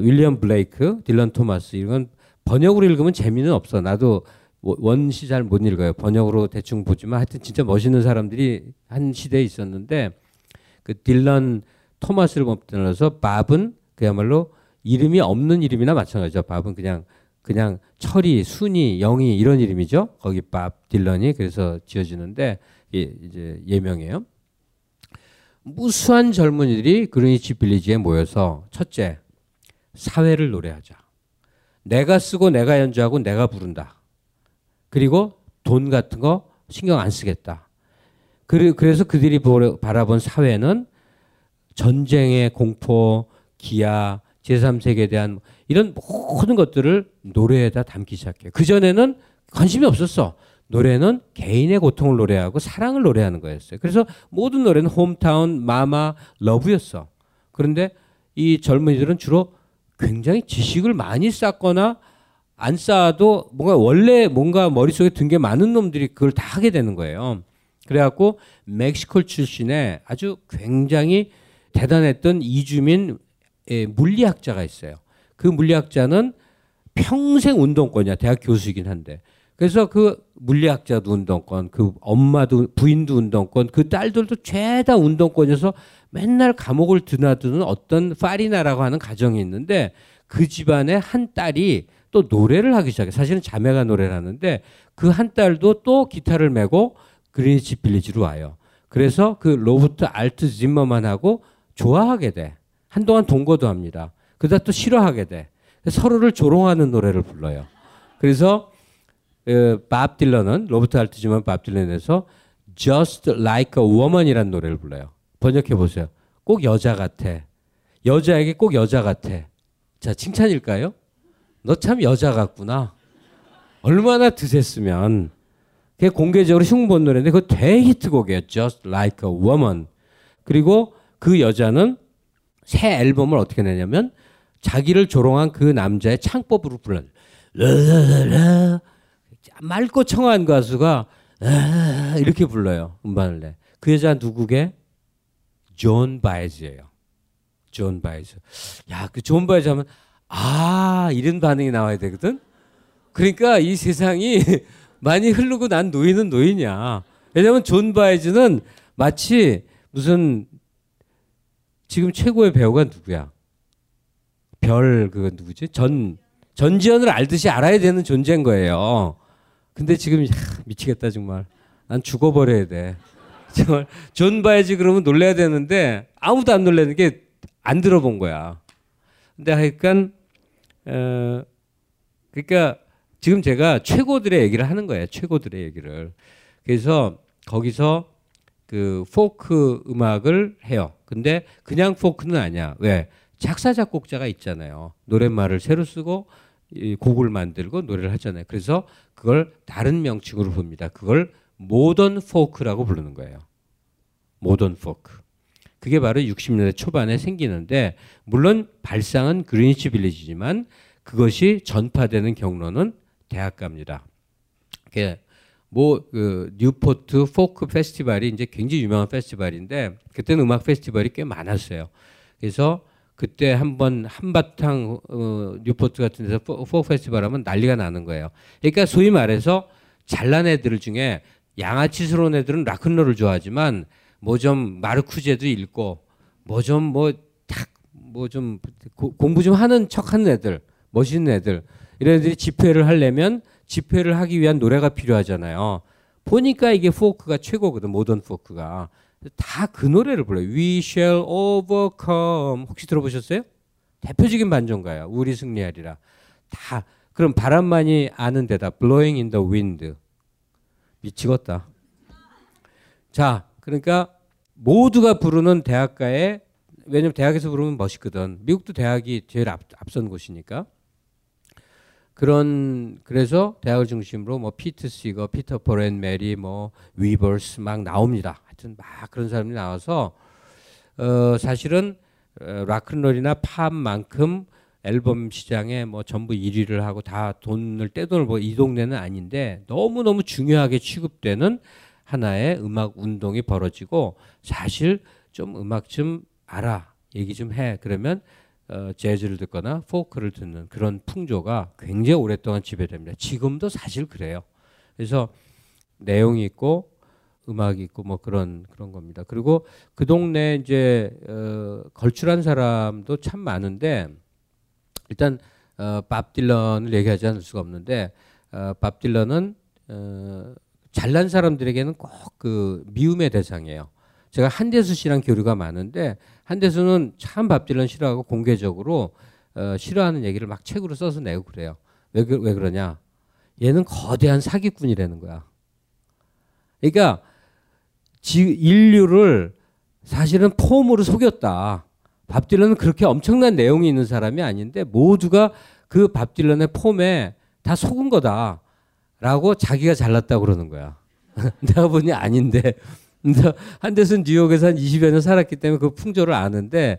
윌리엄 블레이크, 딜런 토마스, 이건 번역으로 읽으면 재미는 없어. 나도 원시 잘 못 읽어요. 번역으로 대충 보지만 하여튼 진짜 멋있는 사람들이 한 시대에 있었는데, 그 딜런 토마스를 법들어서 밥은 그야말로 이름이 없는 이름이나 마찬가지죠. 밥은 그냥 철이, 순이, 영이 이런 이름이죠. 거기 밥 딜런이 그래서 지어지는데 이제 예명이에요. 무수한 젊은이들이 그린위치 빌리지에 모여서 첫째, 사회를 노래하자. 내가 쓰고 내가 연주하고 내가 부른다. 그리고 돈 같은 거 신경 안 쓰겠다. 그래서 그들이 바라본 사회는 전쟁의 공포, 기아, 제3세계에 대한 이런 모든 것들을 노래에다 담기 시작해요. 그전에는 관심이 없었어. 노래는 개인의 고통을 노래하고 사랑을 노래하는 거였어요. 그래서 모든 노래는 홈타운, 마마, 러브였어. 그런데 이 젊은이들은 주로 굉장히 지식을 많이 쌓거나 안 쌓아도 뭔가 원래 뭔가 머릿속에 든 게 많은 놈들이 그걸 다 하게 되는 거예요. 그래갖고 멕시코 출신의 아주 굉장히 대단했던 이주민 물리학자가 있어요. 그 물리학자는 평생 운동권이야. 대학 교수이긴 한데. 그래서 그 물리학자도 운동권, 그 엄마도 부인도 운동권, 그 딸들도 죄다 운동권이어서 맨날 감옥을 드나드는 어떤 파리나라고 하는 가정이 있는데 그 집안의 한 딸이 또 노래를 하기 시작해. 사실은 자매가 노래를 하는데 그 한 딸도 또 기타를 메고 그린위치 빌리지로 와요. 그래서 그 로버트 알트 짐머만하고 좋아하게 돼. 한동안 동거도 합니다. 그러다 또 싫어하게 돼. 서로를 조롱하는 노래를 불러요. 그래서 밥 딜런은 로버트 알트 짐머만 밥 딜런에서 Just Like a Woman이라는 노래를 불러요. 번역해 보세요. 꼭 여자 같아. 여자에게 꼭 여자 같아. 자, 칭찬일까요? 너 참 여자 같구나. 얼마나 드셌으면. 그게 공개적으로 흉본 노래인데 그거 대히트곡이에요. Just Like a Woman. 그리고 그 여자는 새 앨범을 어떻게 내냐면 자기를 조롱한 그 남자의 창법으로 불러요. 라라라라. 맑고 청아한 가수가 이렇게 불러요. 음반을 내. 그 여자 누구게? 존 바에즈예요. 존 바에즈. 야, 그 존 바에즈 하면 아, 이런 반응이 나와야 되거든. 그러니까 이 세상이 많이 흐르고 난 노인은 노인이야. 왜냐면 존 바에즈는 마치 무슨 지금 최고의 배우가 누구야? 별 그거 누구지? 전지현을 알듯이 알아야 되는 존재인 거예요. 근데 지금 야, 미치겠다 정말. 난 죽어버려야 돼. 정말 존 바에즈 그러면 놀래야 되는데 아무도 안 놀래는 게 안 들어본 거야. 근데 하여간 그러니까 지금 제가 최고들의 얘기를 하는 거예요. 최고들의 얘기를. 그래서 거기서 그 포크 음악을 해요. 근데 그냥 포크는 아니야. 왜? 작사 작곡자가 있잖아요. 노랫말을 새로 쓰고 곡을 만들고 노래를 하잖아요. 그래서 그걸 다른 명칭으로 봅니다. 그걸 모던 포크라고 부르는 거예요. 모던 포크. 그게 바로 60년대 초반에 생기는데 물론 발상은 그린위치 빌리지지만 그것이 전파되는 경로는 대학가입니다. 그 뉴포트 포크 페스티벌이 이제 굉장히 유명한 페스티벌인데 그때는 음악 페스티벌이 꽤 많았어요. 그래서 그때 한번 한바탕 뉴포트 같은 데서 포크 페스티벌 하면 난리가 나는 거예요. 그러니까 소위 말해서 잘난 애들 중에 양아치스러운 애들은 락큰롤을 좋아하지만 뭐 좀 마르쿠제도 읽고 뭐 좀 공부 좀 하는 척하는 애들, 멋있는 애들 이런 애들이 집회를 하려면 집회를 하기 위한 노래가 필요하잖아요. 보니까 이게 포크가 최고거든. 모던 포크가. 다 그 노래를 불러요. We shall overcome. 혹시 들어보셨어요? 대표적인 반전가요. 우리 승리하리라. 다 그럼 바람만이 아는 대답. Blowing in the wind. 미치겠다. 자, 그러니까 모두가 부르는 대학가에 왜냐면 대학에서 부르면 멋있거든. 미국도 대학이 제일 앞선 곳이니까. 그래서 대학을 중심으로 뭐 피트 시거, 피터 포렌, 메리, 뭐 위버스 막 나옵니다. 하여튼 막 그런 사람들이 나와서 사실은 락큰롤이나 팝만큼 앨범 시장에 뭐 전부 1위를 하고 다 떼돈을 벌고 이 동네는 아닌데 너무너무 중요하게 취급되는 하나의 음악 운동이 벌어지고 사실 좀 음악 좀 알아 얘기 좀 해 그러면 재즈를 듣거나 포크를 듣는 그런 풍조가 굉장히 오랫동안 지배됩니다. 지금도 사실 그래요. 그래서 내용이 있고 음악이 있고 뭐 그런 겁니다. 그리고 그 동네 이제 걸출한 사람도 참 많은데 일단 밥 딜런을 얘기하지 않을 수가 없는데 밥 딜런은 잘난 사람들에게는 꼭 그 미움의 대상이에요. 제가 한대수 씨랑 교류가 많은데 한대수는 참 밥 딜런 싫어하고 공개적으로 싫어하는 얘기를 막 책으로 써서 내고 그래요. 왜 그러냐? 얘는 거대한 사기꾼이라는 거야. 그러니까 인류를 사실은 폼으로 속였다. 밥 딜런은 그렇게 엄청난 내용이 있는 사람이 아닌데 모두가 그 밥 딜런의 폼에 다 속은 거다라고 자기가 잘났다고 그러는 거야. 내가 보니 아닌데. 한데슨 뉴욕에서 한 20여 년 살았기 때문에 그 풍조를 아는데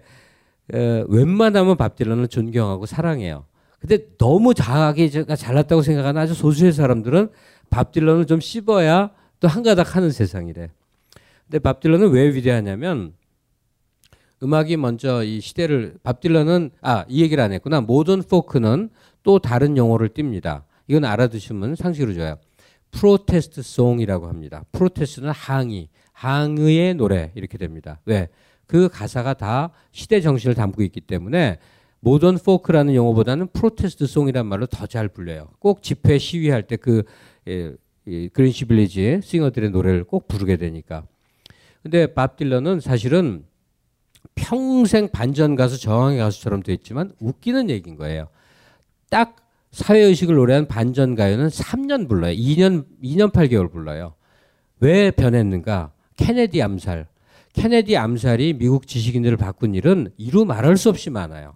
웬만하면 밥 딜런을 존경하고 사랑해요. 근데 너무 자기가 잘났다고 생각하는 아주 소수의 사람들은 밥 딜런을 좀 씹어야 또 한 가닥 하는 세상이래. 근데 밥 딜런은 왜 위대하냐면 음악이 먼저 이 시대를 밥 딜런은 이 얘기를 안 했구나. 모던 포크는 또 다른 용어를 띕니다. 이건 알아두시면 상식으로 좋아요. 프로테스트 송이라고 합니다. 프로테스트는 항의, 항의의 노래 이렇게 됩니다. 왜? 그 가사가 다 시대 정신을 담고 있기 때문에 모던 포크라는 용어보다는 프로테스트 송이란 말로 더 잘 불려요. 꼭 집회 시위할 때 그 그린시 빌리지 싱어들의 노래를 꼭 부르게 되니까. 근데 밥 딜런은 사실은 평생 반전 가수, 저항의 가수처럼 돼 있지만 웃기는 얘기인 거예요. 딱 사회의식을 노래한 반전 가요는 3년 불러요. 2년 8개월 불러요. 왜 변했는가? 케네디 암살. 케네디 암살이 미국 지식인들을 바꾼 일은 이루 말할 수 없이 많아요.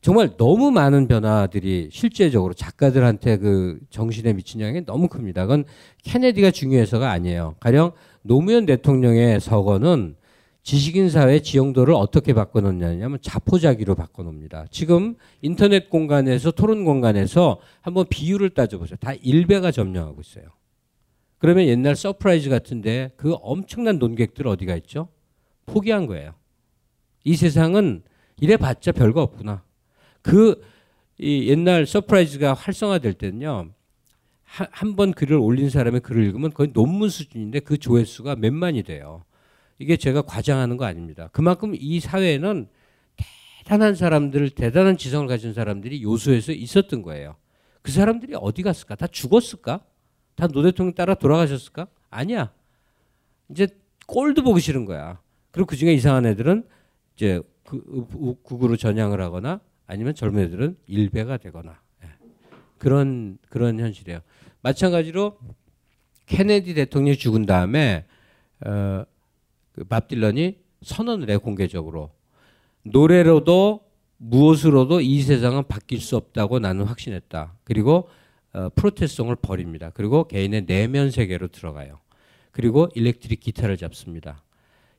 정말 너무 많은 변화들이 실제적으로 작가들한테 그 정신에 미친 영향이 너무 큽니다. 그건 케네디가 중요해서가 아니에요. 가령 노무현 대통령의 서거는 지식인 사회의 지형도를 어떻게 바꿔놓냐면 자포자기로 바꿔놓습니다. 지금 인터넷 공간에서 토론 공간에서 한번 비율을 따져보세요. 다 1배가 점령하고 있어요. 그러면 옛날 서프라이즈 같은데 그 엄청난 논객들 어디가 있죠? 포기한 거예요. 이 세상은 이래봤자 별거 없구나. 이 옛날 서프라이즈가 활성화될 때는요. 한 번 글을 올린 사람의 글을 읽으면 거의 논문 수준인데 그 조회수가 몇만이 돼요. 이게 제가 과장하는 거 아닙니다. 그만큼 이 사회에는 대단한 사람들, 대단한 지성을 가진 사람들이 요소에서 있었던 거예요. 그 사람들이 어디 갔을까? 다 죽었을까? 다 노 대통령 따라 돌아가셨을까? 아니야. 이제 꼴도 보기 싫은 거야. 그리고 그중에 이상한 애들은 이제 극으로 전향을 하거나 아니면 젊은 애들은 일배가 되거나 그런 현실이에요. 마찬가지로 케네디 대통령이 죽은 다음에 밥 딜런이 선언을 해 공개적으로. 노래로도 무엇으로도 이 세상은 바뀔 수 없다고 나는 확신했다. 그리고 프로테스트송을 버립니다. 그리고 개인의 내면 세계로 들어가요. 그리고 일렉트릭 기타를 잡습니다.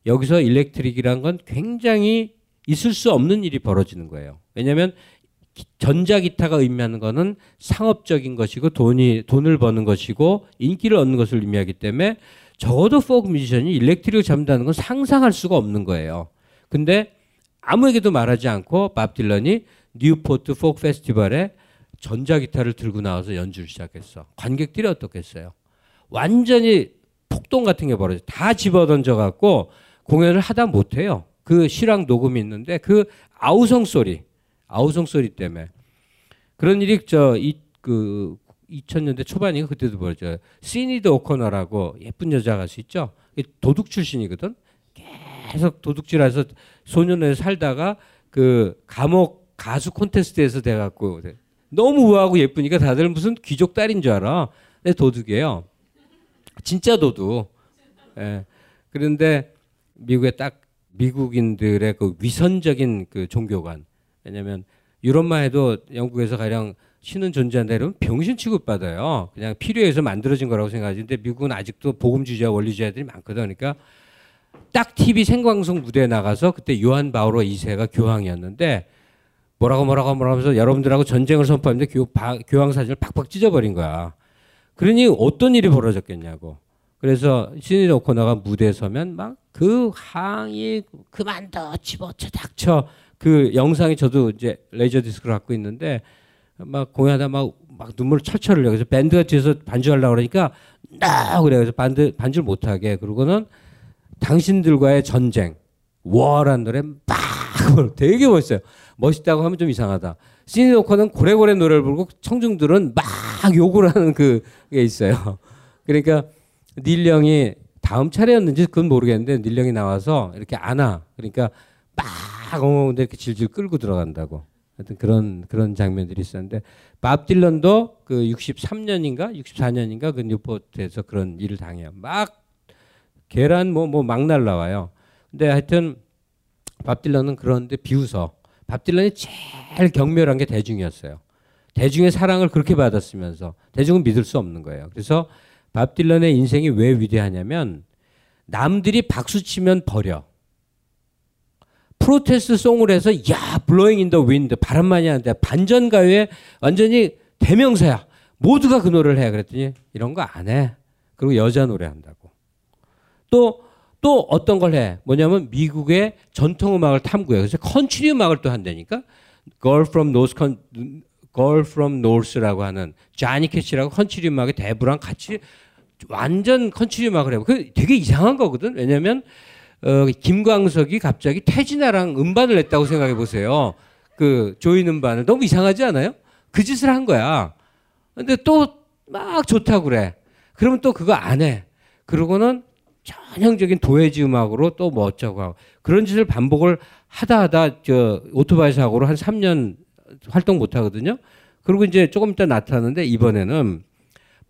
여기서 일렉트릭이란 건 굉장히 있을 수 없는 일이 벌어지는 거예요. 왜냐하면 전자기타가 의미하는 거는 상업적인 것이고 돈을 버는 것이고 인기를 얻는 것을 의미하기 때문에 적어도 포크 뮤지션이 일렉트릭을 잡는다는 건 상상할 수가 없는 거예요. 근데 아무에게도 말하지 않고 밥 딜런이 뉴포트 포크 페스티벌에 전자기타를 들고 나와서 연주를 시작했어. 관객들이 어떻겠어요? 완전히 폭동 같은 게 벌어져. 다 집어던져갖고 공연을 하다 못해요. 그 실황 녹음이 있는데 그 아우성 소리 때문에. 그런 일이 2000년대 초반이고 그때도 벌어져요. 시니드 오코너라고 예쁜 여자 가수 있죠. 도둑 출신이거든. 계속 도둑질해서 소년에 살다가 그 감옥 가수 콘테스트에서 돼갖고 너무 우아하고 예쁘니까 다들 무슨 귀족 딸인 줄 알아. 근데 도둑이에요. 진짜 도둑. 예. 그런데 미국에 딱 미국인들의 그 위선적인 그 종교관. 왜냐면 유럽만 해도 영국에서 가령 신은 존재한다 이러면 병신 취급받아요. 그냥 필요해서 만들어진 거라고 생각하는데 미국은 아직도 복음주의자 원리주의자들이 많거든. 그러니까 딱 TV 생방송 무대에 나가서 그때 요한 바오로 2세가 교황이었는데 뭐라고 하면서 여러분들하고 전쟁을 선포하는데 교황 사진을 팍팍 찢어버린 거야. 그러니 어떤 일이 벌어졌겠냐고. 그래서 시니드 오코너가 무대에 서면 막 그 항의 그만둬 집어쳐 닥쳐 그 영상이 저도 이제 레이저 디스크를 갖고 있는데 막 공연하다 막 눈물을 철철 흘려. 그래서 밴드가 뒤에서 반주하려고 그러니까 나 그래서 반주를 못하게. 그러고는 당신들과의 전쟁 워라는 노래 막 되게 멋있어요. 멋있다고 하면 좀 이상하다. 시니드 오코너는 고래고래 노래를 부르고 청중들은 막 욕을 하는 그게 있어요. 그러니까 닐 형이 다음 차례였는지 그건 모르겠는데 닐 형이 나와서 이렇게 안아. 그러니까 막 이렇게 질질 끌고 들어간다고. 어떤 그런 장면들이 있었는데, 밥 딜런도 그 63년인가 64년인가 그 뉴포트에서 그런 일을 당해요. 막 계란 막 날라와요. 근데 하여튼 밥 딜런은 그런데 비웃어. 밥 딜런이 제일 경멸한 게 대중이었어요. 대중의 사랑을 그렇게 받았으면서 대중은 믿을 수 없는 거예요. 그래서 밥 딜런의 인생이 왜 위대하냐면, 남들이 박수 치면 버려. 프로테스트 송을 해서 야 blowing in the wind, 바람만이 한다, 반전가요에 완전히 대명사야, 모두가 그 노래를 해. 그랬더니 이런 거 안 해. 그리고 여자 노래 한다고. 또 어떤 걸 해. 뭐냐면 미국의 전통음악을 탐구해. 그래서 컨트리 음악을 또 한다니까. Girl from North라고 하는 자니 캐시라고 컨트리 음악의 대부랑 같이 완전 컨트리 음악을 해요. 그 되게 이상한 거거든. 왜냐면 김광석이 갑자기 태진아랑 음반을 냈다고 생각해 보세요. 그 조인 음반을. 너무 이상하지 않아요? 그 짓을 한 거야. 근데 또 막 좋다고 그래. 그러면 또 그거 안 해. 그러고는 전형적인 도회지 음악으로 또 뭐 어쩌고 하고. 그런 짓을 반복을 하다 저 오토바이 사고로 한 3년 활동 못 하거든요. 그리고 이제 조금 있다 나타났는데, 이번에는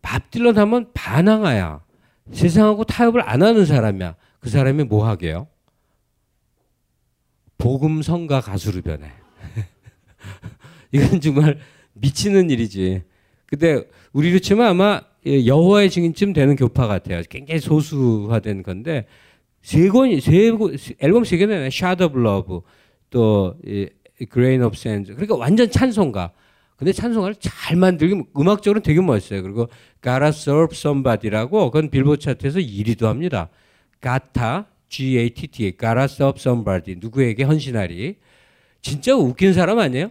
밥 딜런 하면 반항아야. 세상하고 타협을 안 하는 사람이야. 그 사람이 뭐 하게요? 복음성가 가수로 변해. 이건 정말 미치는 일이지. 근데 우리로 치면 아마 여호와의 증인쯤 되는 교파 같아요. 굉장히 소수화된 건데, 앨범 3개는 Shard of Love, 또 Grain of Sand. 그러니까 완전 찬송가. 근데 찬송가를 잘 만들고 음악적으로는 되게 멋있어요. 그리고 Gotta Serve Somebody라고, 그건 빌보드 차트에서 1위도 합니다. 가타, G-A-T-T, Gotta Serve Somebody, 누구에게 헌신하리. 진짜 웃긴 사람 아니에요?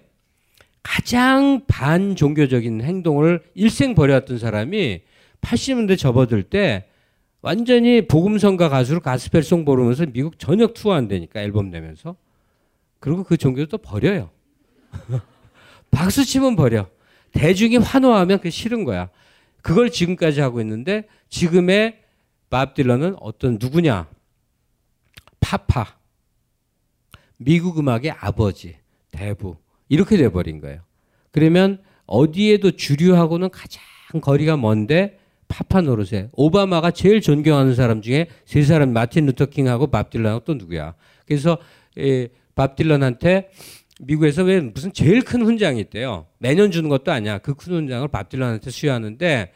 가장 반종교적인 행동을 일생 벌여왔던 사람이 80년대 접어들 때 완전히 복음성가 가수로 가스펠송 부르면서 미국 전역 투어한다니까, 앨범 내면서. 그리고 그 종교도 또 버려요. 박수치면 버려. 대중이 환호하면 그게 싫은 거야. 그걸 지금까지 하고 있는데, 지금의 밥 딜런은 어떤 누구냐. 파파. 미국 음악의 아버지, 대부. 이렇게 돼버린 거예요. 그러면 어디에도 주류하고는 가장 거리가 먼데 파파 노릇에. 오바마가 제일 존경하는 사람 중에 세 사람, 마틴 루터킹하고 밥 딜런하고 또 누구야. 그래서 밥 딜런한테 미국에서 왜 무슨 제일 큰 훈장이 있대요. 매년 주는 것도 아니야. 그 큰 훈장을 밥 딜런한테 수여하는데,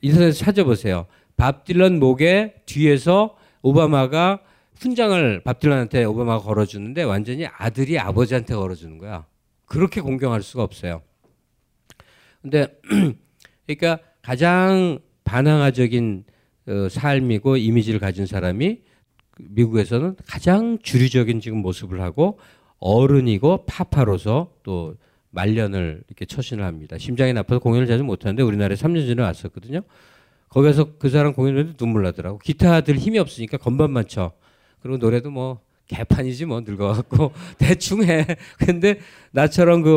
인터넷에서 찾아보세요. 밥 딜런 목에 뒤에서 오바마가 훈장을 밥 딜런한테 오바마가 걸어주는데, 완전히 아들이 아버지한테 걸어주는 거야. 그렇게 공경할 수가 없어요. 근데, 그러니까 가장 반항아적인 삶이고 이미지를 가진 사람이 미국에서는 가장 주류적인 지금 모습을 하고, 어른이고 파파로서 또 말년을 이렇게 처신을 합니다. 심장이 나빠서 공연을 자주 못하는데, 우리나라에 3년 전에 왔었거든요. 거기 가서 그 사람 공연을 했는데 눈물 나더라고. 기타 들 힘이 없으니까 건반만 쳐. 그리고 노래도 뭐, 개판이지 뭐, 늙어갖고 대충 해. 근데 나처럼 그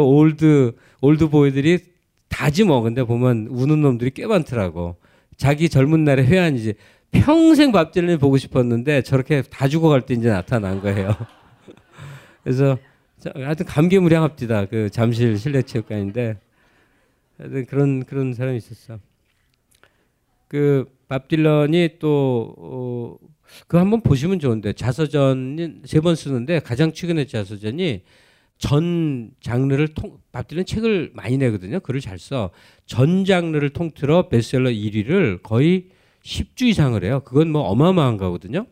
올드보이들이 다지 뭐. 근데 보면 우는 놈들이 꽤 많더라고. 자기 젊은 날의 회한이지. 평생 밥 딜런을 보고 싶었는데 저렇게 다 죽어갈 때 이제 나타난 거예요. 그래서 하여튼 감개무량합디다. 그 잠실 실내체육관인데 하여튼 그런 사람이 있었어. 그 밥 딜런이 또 그거 한번 보시면 좋은데, 자서전이 3번 쓰는데, 가장 최근에 자서전이 전 장르를 밥 딜런 책을 많이 내거든요. 글을 잘 써. 전 장르를 통틀어 베스트셀러 1위를 거의 10주 이상을 해요. 그건 뭐 어마어마한 거거든요.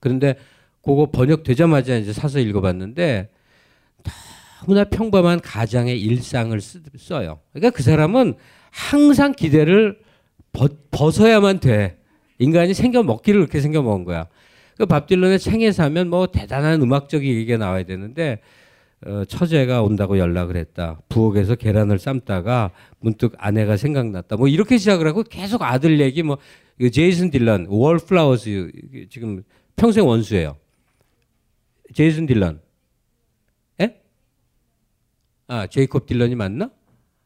그런데 그거 번역되자마자 이제 사서 읽어봤는데, 너무나 평범한 가장의 일상을 써요. 그러니까 그 사람은 항상 기대를 벗어야만 돼. 인간이 생겨먹기를 그렇게 생겨먹은 거야. 그 밥 딜런의 생애사 하면 뭐 대단한 음악적인 얘기가 나와야 되는데, 처제가 온다고 연락을 했다. 부엌에서 계란을 삶다가 문득 아내가 생각났다. 뭐 이렇게 시작을 하고 계속 아들 얘기, 뭐 제이슨 딜런, 월플라워즈 지금 평생 원수예요. 제이슨 딜런. 예? 아, 제이콥 딜런이 맞나?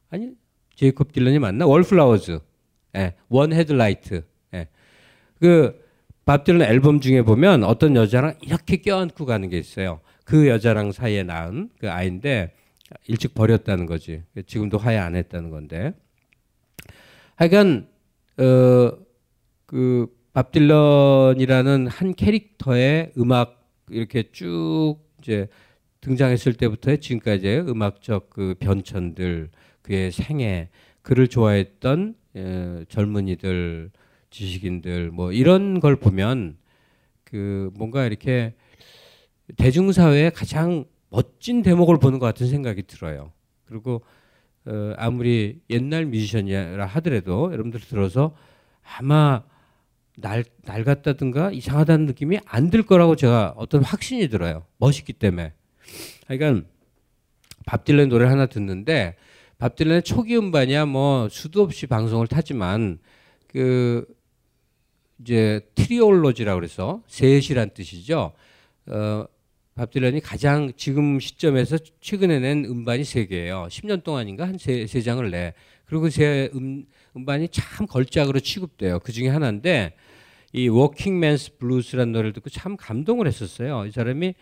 아니, 제이콥 딜런이 맞나? 월플라워즈. 예, 원 헤드라이트. 그 밥 딜런 앨범 중에 보면 어떤 여자랑 이렇게 껴안고 가는 게 있어요. 그 여자랑 사이에 낳은 그 아이인데, 일찍 버렸다는 거지. 지금도 화해 안 했다는 건데. 하여간 그 밥 딜런이라는 한 캐릭터의 음악 이렇게 쭉 이제 등장했을 때부터 지금까지의 음악적 그 변천들, 그의 생애, 그를 좋아했던 젊은이들, 지식인들 뭐 이런 걸 보면 그 뭔가 이렇게 대중사회의 가장 멋진 대목을 보는 것 같은 생각이 들어요. 그리고 아무리 옛날 뮤지션이라 하더라도 여러분들 들어서 아마 낡았다든가 이상하다는 느낌이 안 들 거라고 제가 어떤 확신이 들어요. 멋있기 때문에. 그러니까 밥 딜런 노래를 하나 듣는데 밥 딜런의 초기 음반이야 뭐 수도 없이 방송을 타지만 그 이제 트리올로지라고 그래서 셋이란 뜻이죠. 밥 딜런이 가장 지금 시점에서 최근에 낸 음반이 3개예요. 10년 동안인가 한 3장을 내. 그리고 음반이 참 걸작으로 취급돼요. 그중에 하나인데 이 워킹맨스 블루스라는 노래를 듣고 참 감동을 했었어요. 이 사람이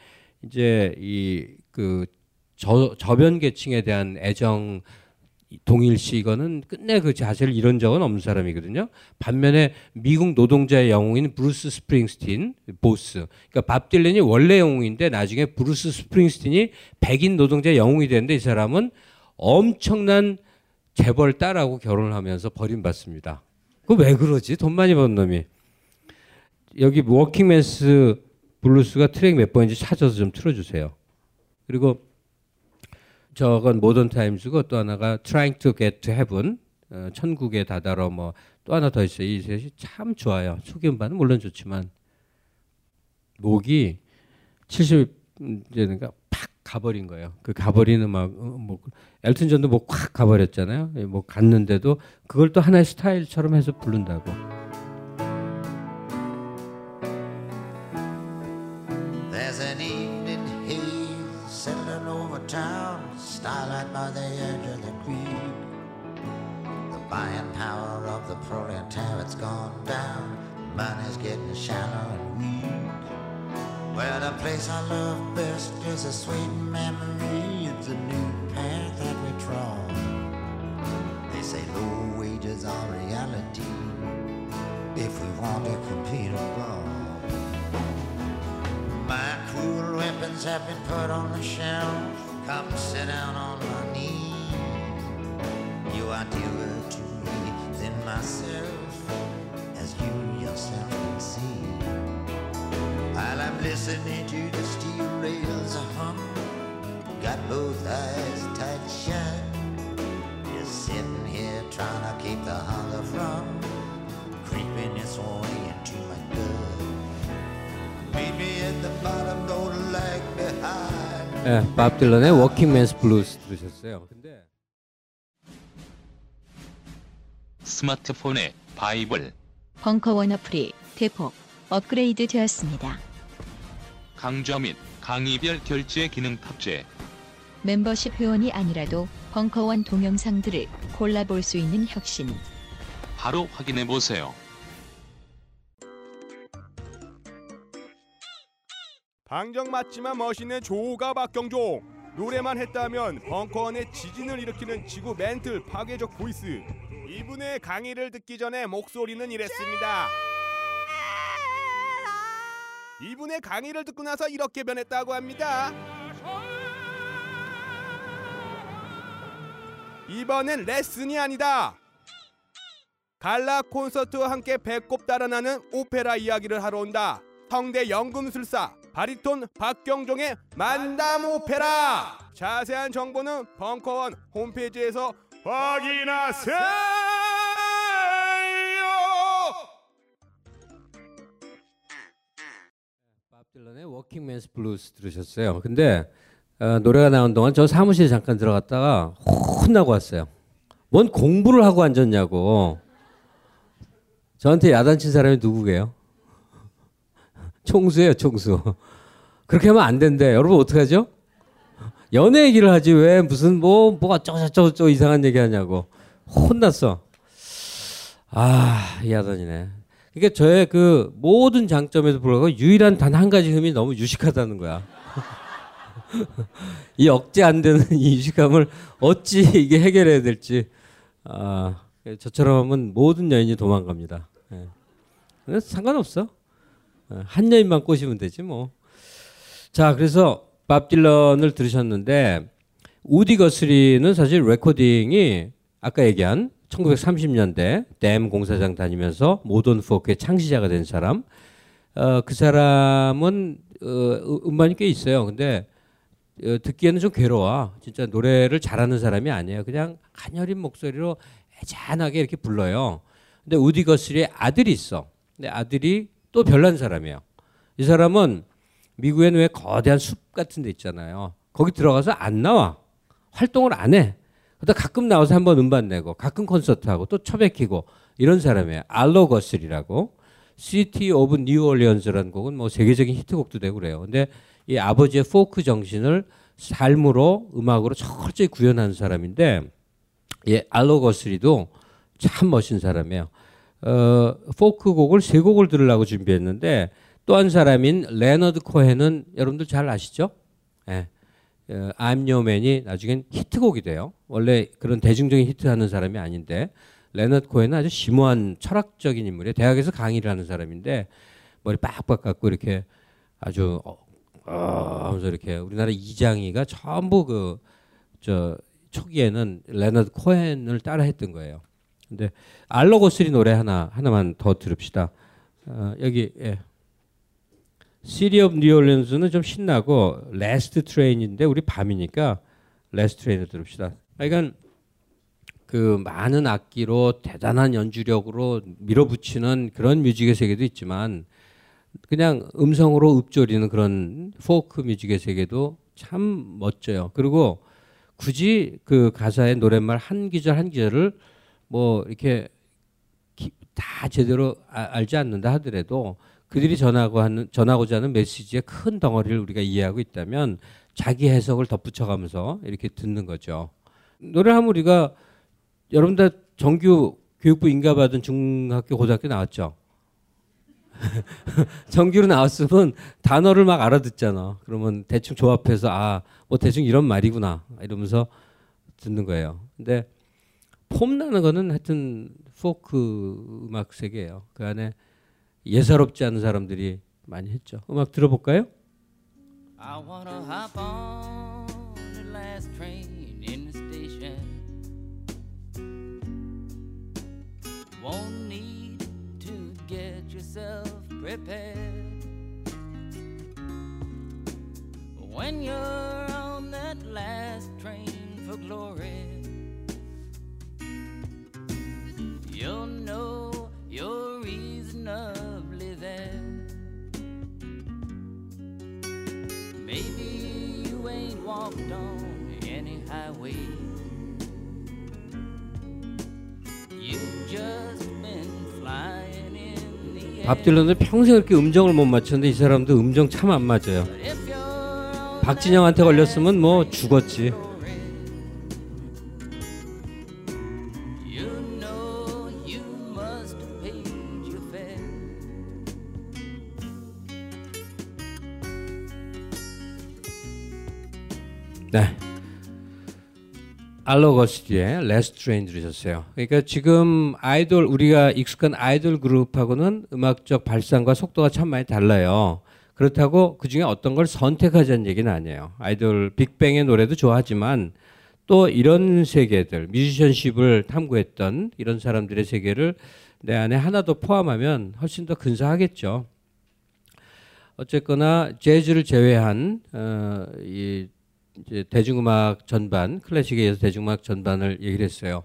이제 이 그 저변 계층에 대한 애정 동일시 이거는 끝내 그 자세를 잃은 적은 없는 사람이거든요. 반면에 미국 노동자의 영웅인 브루스 스프링스틴, 보스. 그러니까 밥 딜런이 원래 영웅인데 나중에 브루스 스프링스틴이 백인 노동자의 영웅이 되는데 이 사람은 엄청난 재벌 딸하고 결혼을 하면서 버림받습니다. 그거 왜 그러지? 돈 많이 버는 놈이. 여기 워킹맨스 블루스가 트랙 몇 번인지 찾아서 좀 틀어주세요. 그리고 저건 모던 타임스고 또 하나가 Trying to Get to Heaven, 천국에 다다러 뭐 또 하나 더 있어요. 이 셋이 참 좋아요. 초기 음반은 물론 좋지만 목이 70년대인가 팍 가버린 거예요. 그 가버린 음악, 뭐 엘튼 존도 목 확 가버렸잖아요. 목 갔는데도 그걸 또 하나의 스타일처럼 해서 부른다고. There's an evening haze settling over town. Starlight by the edge of the creek. The buying power of the proletariat's gone down. Money's getting shallow and weak. Well, the place I love best is a sweet memory. It's a new path that we draw. They say low wages are reality if we want to compete abroad. My cruel weapons have been put on the shelf. Come sit down on my knee. You are dearer to me than myself, as you yourself can see. While I'm listening to the steel rails hum, got both eyes tight shut. Just sitting here trying to keep the hunger from creeping its way into my gut. Meet me at the bottom, don't lag behind. 네, 밥 딜런의 워킹맨스 블루스 들으셨어요. 근데 스마트폰의 바이블 벙커원 어플이 대폭 업그레이드 되었습니다. 강좌 및 강의별 결제 기능 탑재. 멤버십 회원이 아니라도 벙커원 동영상들을 골라볼 수 있는 혁신. 바로 확인해보세요. 방정 맞지만 머신의 조가 박경종. 노래만 했다면 벙커원의 지진을 일으키는 지구 멘틀 파괴적 보이스. 이분의 강의를 듣기 전에 목소리는 이랬습니다. 이분의 강의를 듣고 나서 이렇게 변했다고 합니다. 이번엔 레슨이 아니다. 갈라 콘서트와 함께 배꼽 달아나는 오페라 이야기를 하러 온다. 성대 연금술사 바리톤 박경종의 만담 오페라. 자세한 정보는 벙커원 홈페이지에서 확인하세요. 밥 딜런의 워킹맨스 블루스 들으셨어요. 근데 노래가 나온 동안 저 사무실 잠깐 들어갔다가 혼나고 왔어요. 뭔 공부를 하고 앉았냐고. 저한테 야단친 사람이 누구게요? 총수예요, 총수. 그렇게 하면 안 된대. 여러분 어떡하죠? 연애 얘기를 하지 왜 무슨 뭐가 어쩌고저쩌고 이상한 얘기 하냐고. 혼났어. 아, 야단이네. 그러니까 저의 그 모든 장점에도 불구하고 유일한 단 한 가지 흠이 너무 유식하다는 거야. 이 억제 안 되는 이 이식감을 어찌 이게 해결해야 될지. 아, 저처럼 하면 모든 여인이 도망갑니다. 예. 그래서 상관없어. 한 여인만 꼬시면 되지 뭐. 자, 그래서 밥 딜런을 들으셨는데 우디 거트리는 사실 레코딩이 아까 얘기한 1930년대 댐 공사장 다니면서 모던 포크의 창시자가 된 사람. 그 사람은 음반이 꽤 있어요. 근데 듣기에는 좀 괴로워. 진짜 노래를 잘하는 사람이 아니에요. 그냥 가녀린 목소리로 애잔하게 이렇게 불러요. 근데 우디 거트리의 아들이 있어. 근데 아들이 또 별난 사람이에요. 이 사람은 미국에는 왜 거대한 숲 같은 데 있잖아요. 거기 들어가서 안 나와. 활동을 안 해. 그러다 가끔 나와서 한번 음반 내고 가끔 콘서트하고 또 처박히고 이런 사람이에요. 알로 거슬이라고. 시티 오브 뉴 올리언즈라는 곡은 뭐 세계적인 히트곡도 되고 그래요. 근데 이 아버지의 포크 정신을 삶으로 음악으로 철저히 구현한 사람인데 예, 알로 거슬이도 참 멋진 사람이에요. 포크 곡을 세 곡을 들으려고 준비했는데 또 한 사람인 레너드 코헨은 여러분들 잘 아시죠? 예. I'm Your Man이 나중엔 히트곡이 돼요. 원래 그런 대중적인 히트하는 사람이 아닌데 레너드 코엔은 아주 심오한 철학적인 인물이에요. 대학에서 강의를 하는 사람인데 머리 빡빡 깎고 이렇게 아주 하면서 이렇게 우리나라 이장이가 전부 그 저 초기에는 레너드 코엔을 따라했던 거예요. 근데 알로 거트리 노래 하나만 더 들읍시다. 여기 예. 시리 오브 뉴올리언스는 좀 신나고 레스트 트레인인데 우리 밤이니까 레스트 트레인을 들읍시다. 그러니까 그 많은 악기로 대단한 연주력으로 밀어붙이는 그런 뮤직의 세계도 있지만 그냥 음성으로 읊조리는 그런 포크 뮤직의 세계도 참 멋져요. 그리고 굳이 그 가사의 노랫말 한 기절 한 기절을 뭐 이렇게 다 제대로 알지 않는다 하더라도 그들이 전하고자 하는 메시지의 큰 덩어리를 우리가 이해하고 있다면 자기 해석을 덧붙여가면서 이렇게 듣는 거죠. 노래하면 우리가 여러분 다 정규 교육부 인가받은 중학교 고등학교 나왔죠? 정규로 나왔으면 단어를 막 알아듣잖아. 그러면 대충 조합해서 아, 뭐 대충 이런 말이구나 이러면서 듣는 거예요. 근데 폼나는 거는 하여튼 포크 음악 세계예요. 그 안에 예사롭지 않은 사람들이 많이 했죠. 음악 들어볼까요? I wanna hop on the last train in the station. Won't need to get yourself prepared. When you're on that last train for glory, you'll know you're reasonably there. Maybe you ain't walked on any highway. 밥 딜런은 평생 이렇게 음정을 못 맞췄는데 이 사람도 음정 참 안 맞아요. 박진영한테 걸렸으면 뭐 죽었지. 네. 알로 거트리의 Last Train 들으셨어요. 그러니까 지금 아이돌 우리가 익숙한 아이돌 그룹하고는 음악적 발상과 속도가 참 많이 달라요. 그렇다고 그중에 어떤 걸 선택하자는 얘기는 아니에요. 아이돌 빅뱅의 노래도 좋아하지만 또 이런 세계들 뮤지션십을 탐구했던 이런 사람들의 세계를 내 안에 하나 더 포함하면 훨씬 더 근사하겠죠. 어쨌거나 재즈를 제외한 이 이제 대중음악 전반, 클래식에 의해서 대중음악 전반을 얘기를 했어요.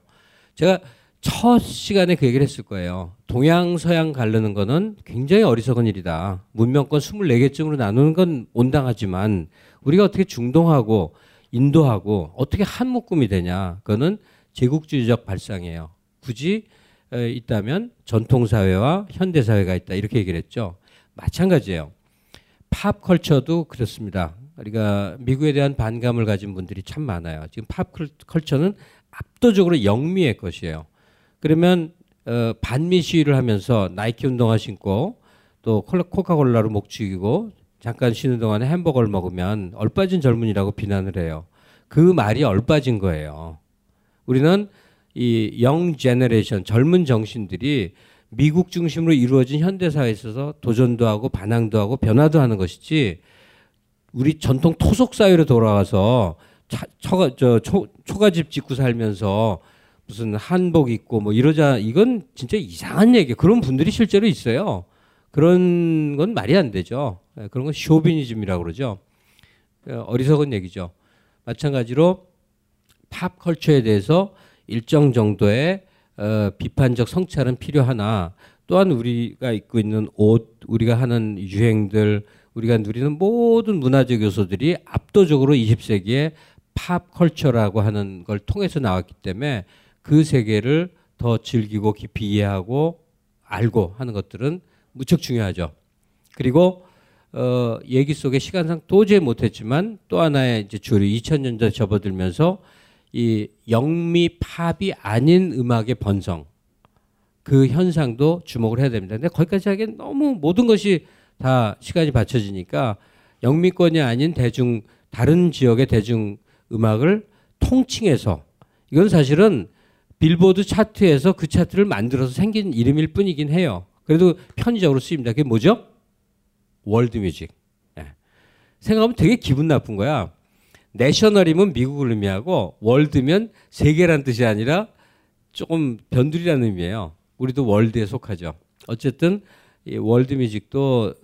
제가 첫 시간에 그 얘기를 했을 거예요. 동양, 서양 가르는 거는 굉장히 어리석은 일이다. 문명권 24개쯤으로 나누는 건 온당하지만 우리가 어떻게 중동하고 인도하고 어떻게 한 묶음이 되냐. 그거는 제국주의적 발상이에요. 굳이 있다면 전통사회와 현대사회가 있다. 이렇게 얘기를 했죠. 마찬가지예요. 팝컬처도 그렇습니다. 우리가 미국에 대한 반감을 가진 분들이 참 많아요. 지금 팝 컬처는 압도적으로 영미의 것이에요. 그러면 반미 시위를 하면서 나이키 운동화 신고 또 코카콜라로 목축이고 잠깐 쉬는 동안에 햄버거를 먹으면 얼빠진 젊은이라고 비난을 해요. 그 말이 얼빠진 거예요. 우리는 이 young generation, 젊은 정신들이 미국 중심으로 이루어진 현대사에 있어서 도전도 하고 반항도 하고 변화도 하는 것이지, 우리 전통 토속사회로 돌아가서 초가집 짓고 살면서 무슨 한복 입고 뭐 이러자, 이건 진짜 이상한 얘기예요. 그런 분들이 실제로 있어요. 그런 건 말이 안 되죠. 그런 건 쇼비니즘이라고 그러죠. 어리석은 얘기죠. 마찬가지로 팝컬처에 대해서 일정 정도의 비판적 성찰은 필요하나, 또한 우리가 입고 있는 옷, 우리가 하는 유행들, 우리가 누리는 모든 문화적 요소들이 압도적으로 20세기의 팝컬처라고 하는 걸 통해서 나왔기 때문에 그 세계를 더 즐기고 깊이 이해하고 알고 하는 것들은 무척 중요하죠. 그리고 얘기 속에 시간상 도저히 못했지만 또 하나의 이제 주류 2000년대 접어들면서 이 영미 팝이 아닌 음악의 번성, 그 현상도 주목을 해야 됩니다. 근데 거기까지 하기엔 너무 모든 것이 다 시간이 받쳐지니까 영미권이 아닌 대중, 다른 지역의 대중 음악을 통칭해서, 이건 사실은 빌보드 차트에서 그 차트를 만들어서 생긴 이름일 뿐이긴 해요. 그래도 편의적으로 쓰입니다. 그게 뭐죠? 월드 뮤직. 예. 생각하면 되게 기분 나쁜 거야. 내셔널이면 미국을 의미하고 월드면 세계란 뜻이 아니라 조금 변두리라는 의미예요. 우리도 월드에 속하죠. 어쨌든 이 월드 뮤직도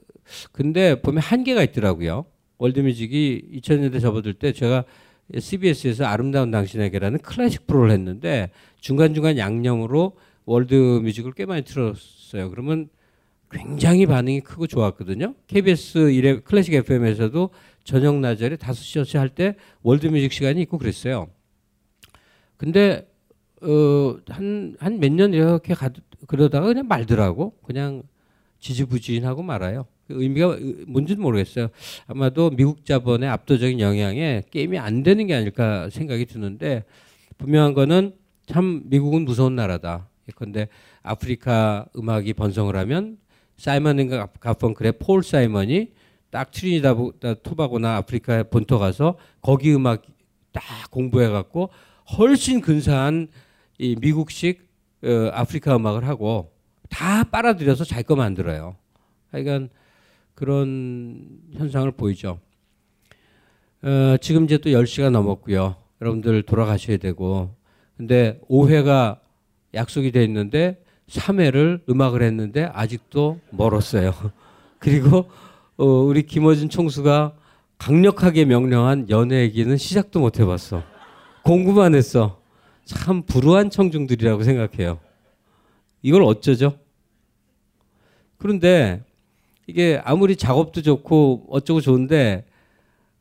근데 보면 한계가 있더라고요. 월드 뮤직이 2000년대 접어들 때 제가 CBS에서 아름다운 당신에게라는 클래식 프로를 했는데 중간중간 양념으로 월드 뮤직을 꽤 많이 틀었어요. 그러면 굉장히 반응이 크고 좋았거든요. KBS 1회 클래식 FM에서도 저녁 나절에 5시쯤 할 때 월드 뮤직 시간이 있고 그랬어요. 근데 한 몇 년 이렇게 그러다가 그냥 말더라고. 그냥 지지부진하고 말아요. 의미가 뭔지는 모르겠어요. 아마도 미국 자본의 압도적인 영향에 게임이 안 되는 게 아닐까 생각이 드는데, 분명한 거는 참 미국은 무서운 나라다. 그런데 아프리카 음악이 번성을 하면 사이먼 가펑클의 폴 사이먼이 딱 트리니다드 토바고나 아프리카 본토 가서 거기 음악 딱 공부해갖고 훨씬 근사한 이 미국식 아프리카 음악을 하고 다 빨아들여서 자기 거 만들어요. 그러니까 그런 현상을 보이죠. 지금 이제 또 10시가 넘었고요. 여러분들 돌아가셔야 되고. 근데 5회가 약속이 돼 있는데 3회를 음악을 했는데 아직도 멀었어요. 그리고 우리 김어준 총수가 강력하게 명령한 연애 얘기는 시작도 못 해봤어. 공부만 했어. 참 불우한 청중들이라고 생각해요. 이걸 어쩌죠? 그런데 이게 아무리 작업도 좋고 어쩌고 좋은데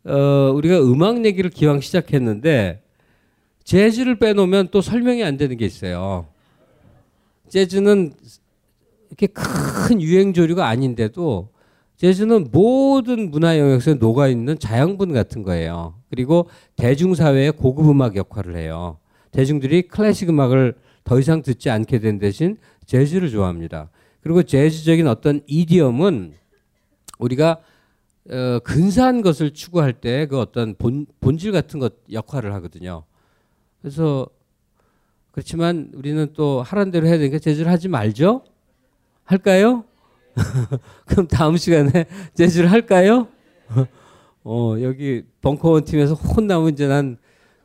우리가 음악 얘기를 기왕 시작했는데 재즈를 빼놓으면 또 설명이 안 되는 게 있어요. 재즈는 이렇게 큰 유행조류가 아닌데도 재즈는 모든 문화 영역에서 녹아있는 자양분 같은 거예요. 그리고 대중사회의 고급 음악 역할을 해요. 대중들이 클래식 음악을 더 이상 듣지 않게 된 대신 재즈를 좋아합니다. 그리고 재즈적인 어떤 이디엄은 우리가 근사한 것을 추구할 때 그 어떤 본질 같은 것 역할을 하거든요. 그래서 그렇지만 우리는 또 하란 대로 해야 되니까 재즈를 하지 말죠? 할까요? 그럼 다음 시간에 재즈를 할까요? 여기 벙커원 팀에서 혼나면 이제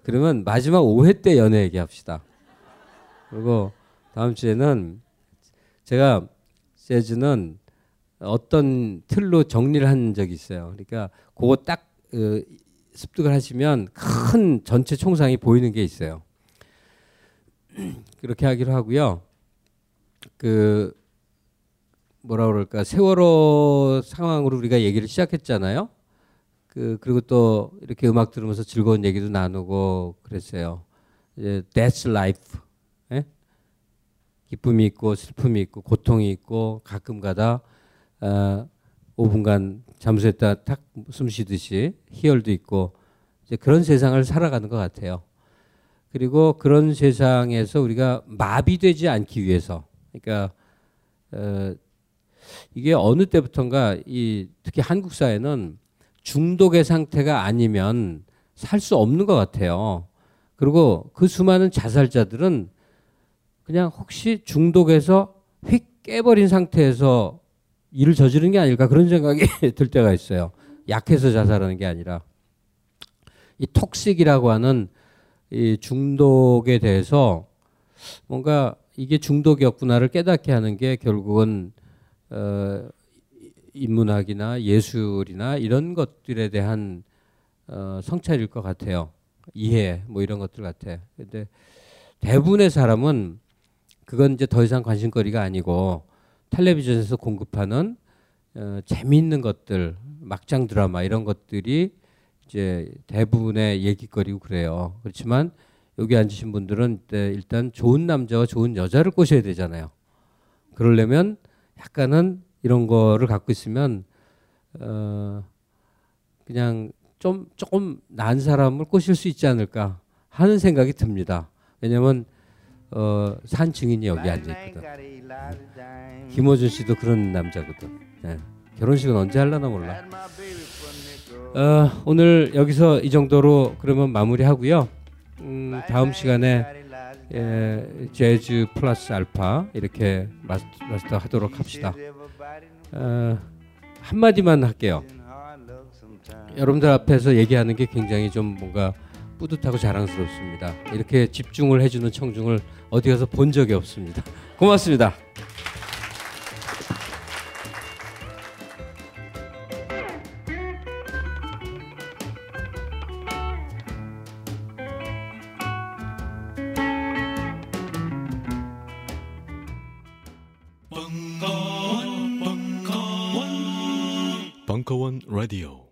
그러면 마지막 5회 때 연애 얘기합시다. 그리고 다음 주에는 제가 재즈는 어떤 틀로 정리를 한 적이 있어요. 그러니까 그거 딱 습득을 하시면 큰 전체 총상이 보이는 게 있어요. 그렇게 하기로 하고요. 그 뭐라 그럴까, 세월호 상황으로 우리가 얘기를 시작했잖아요. 그리고 또 이렇게 음악 들으면서 즐거운 얘기도 나누고 그랬어요. 이제 That's life. 예? 기쁨이 있고 슬픔이 있고 고통이 있고 가끔가다 5분간 잠수했다 탁 숨 쉬듯이 희열도 있고, 이제 그런 세상을 살아가는 것 같아요. 그리고 그런 세상에서 우리가 마비되지 않기 위해서, 그러니까 이게 어느 때부턴가 이 특히 한국 사회는 중독의 상태가 아니면 살 수 없는 것 같아요. 그리고 그 수많은 자살자들은 그냥 혹시 중독에서 휙 깨버린 상태에서 일을 저지르는 게 아닐까 그런 생각이 들 때가 있어요. 약해서 자살하는 게 아니라. 이 톡식이라고 하는 이 중독에 대해서 뭔가 이게 중독이었구나를 깨닫게 하는 게 결국은 인문학이나 예술이나 이런 것들에 대한 성찰일 것 같아요. 이해 뭐 이런 것들 같아. 근데 대부분의 사람은 그건 이제 더 이상 관심거리가 아니고 텔레비전에서 공급하는 재미있는 것들, 막장 드라마 이런 것들이 이제 대부분의 얘기거리고 그래요. 그렇지만 여기 앉으신 분들은 일단 좋은 남자와 좋은 여자를 꼬셔야 되잖아요. 그러려면 약간은 이런 거를 갖고 있으면 그냥 조금 난 사람을 꼬실 수 있지 않을까 하는 생각이 듭니다. 왜냐면 산 증인이 여기 앉아있거든. 김호준 씨도 그런 남자거든. 네. 결혼식은 언제 하려나 몰라. 오늘 여기서 이 정도로 그러면 마무리하고요. 다음 시간에 재즈 플러스 알파 이렇게 마스터 하도록 합시다. 한마디만 할게요. 여러분들 앞에서 얘기하는 게 굉장히 좀 뭔가 뿌듯하고 자랑스럽습니다. 이렇게 집중을 해주는 청중을 어디 가서 본 적이 없습니다. 고맙습니다. 방카원 라디오.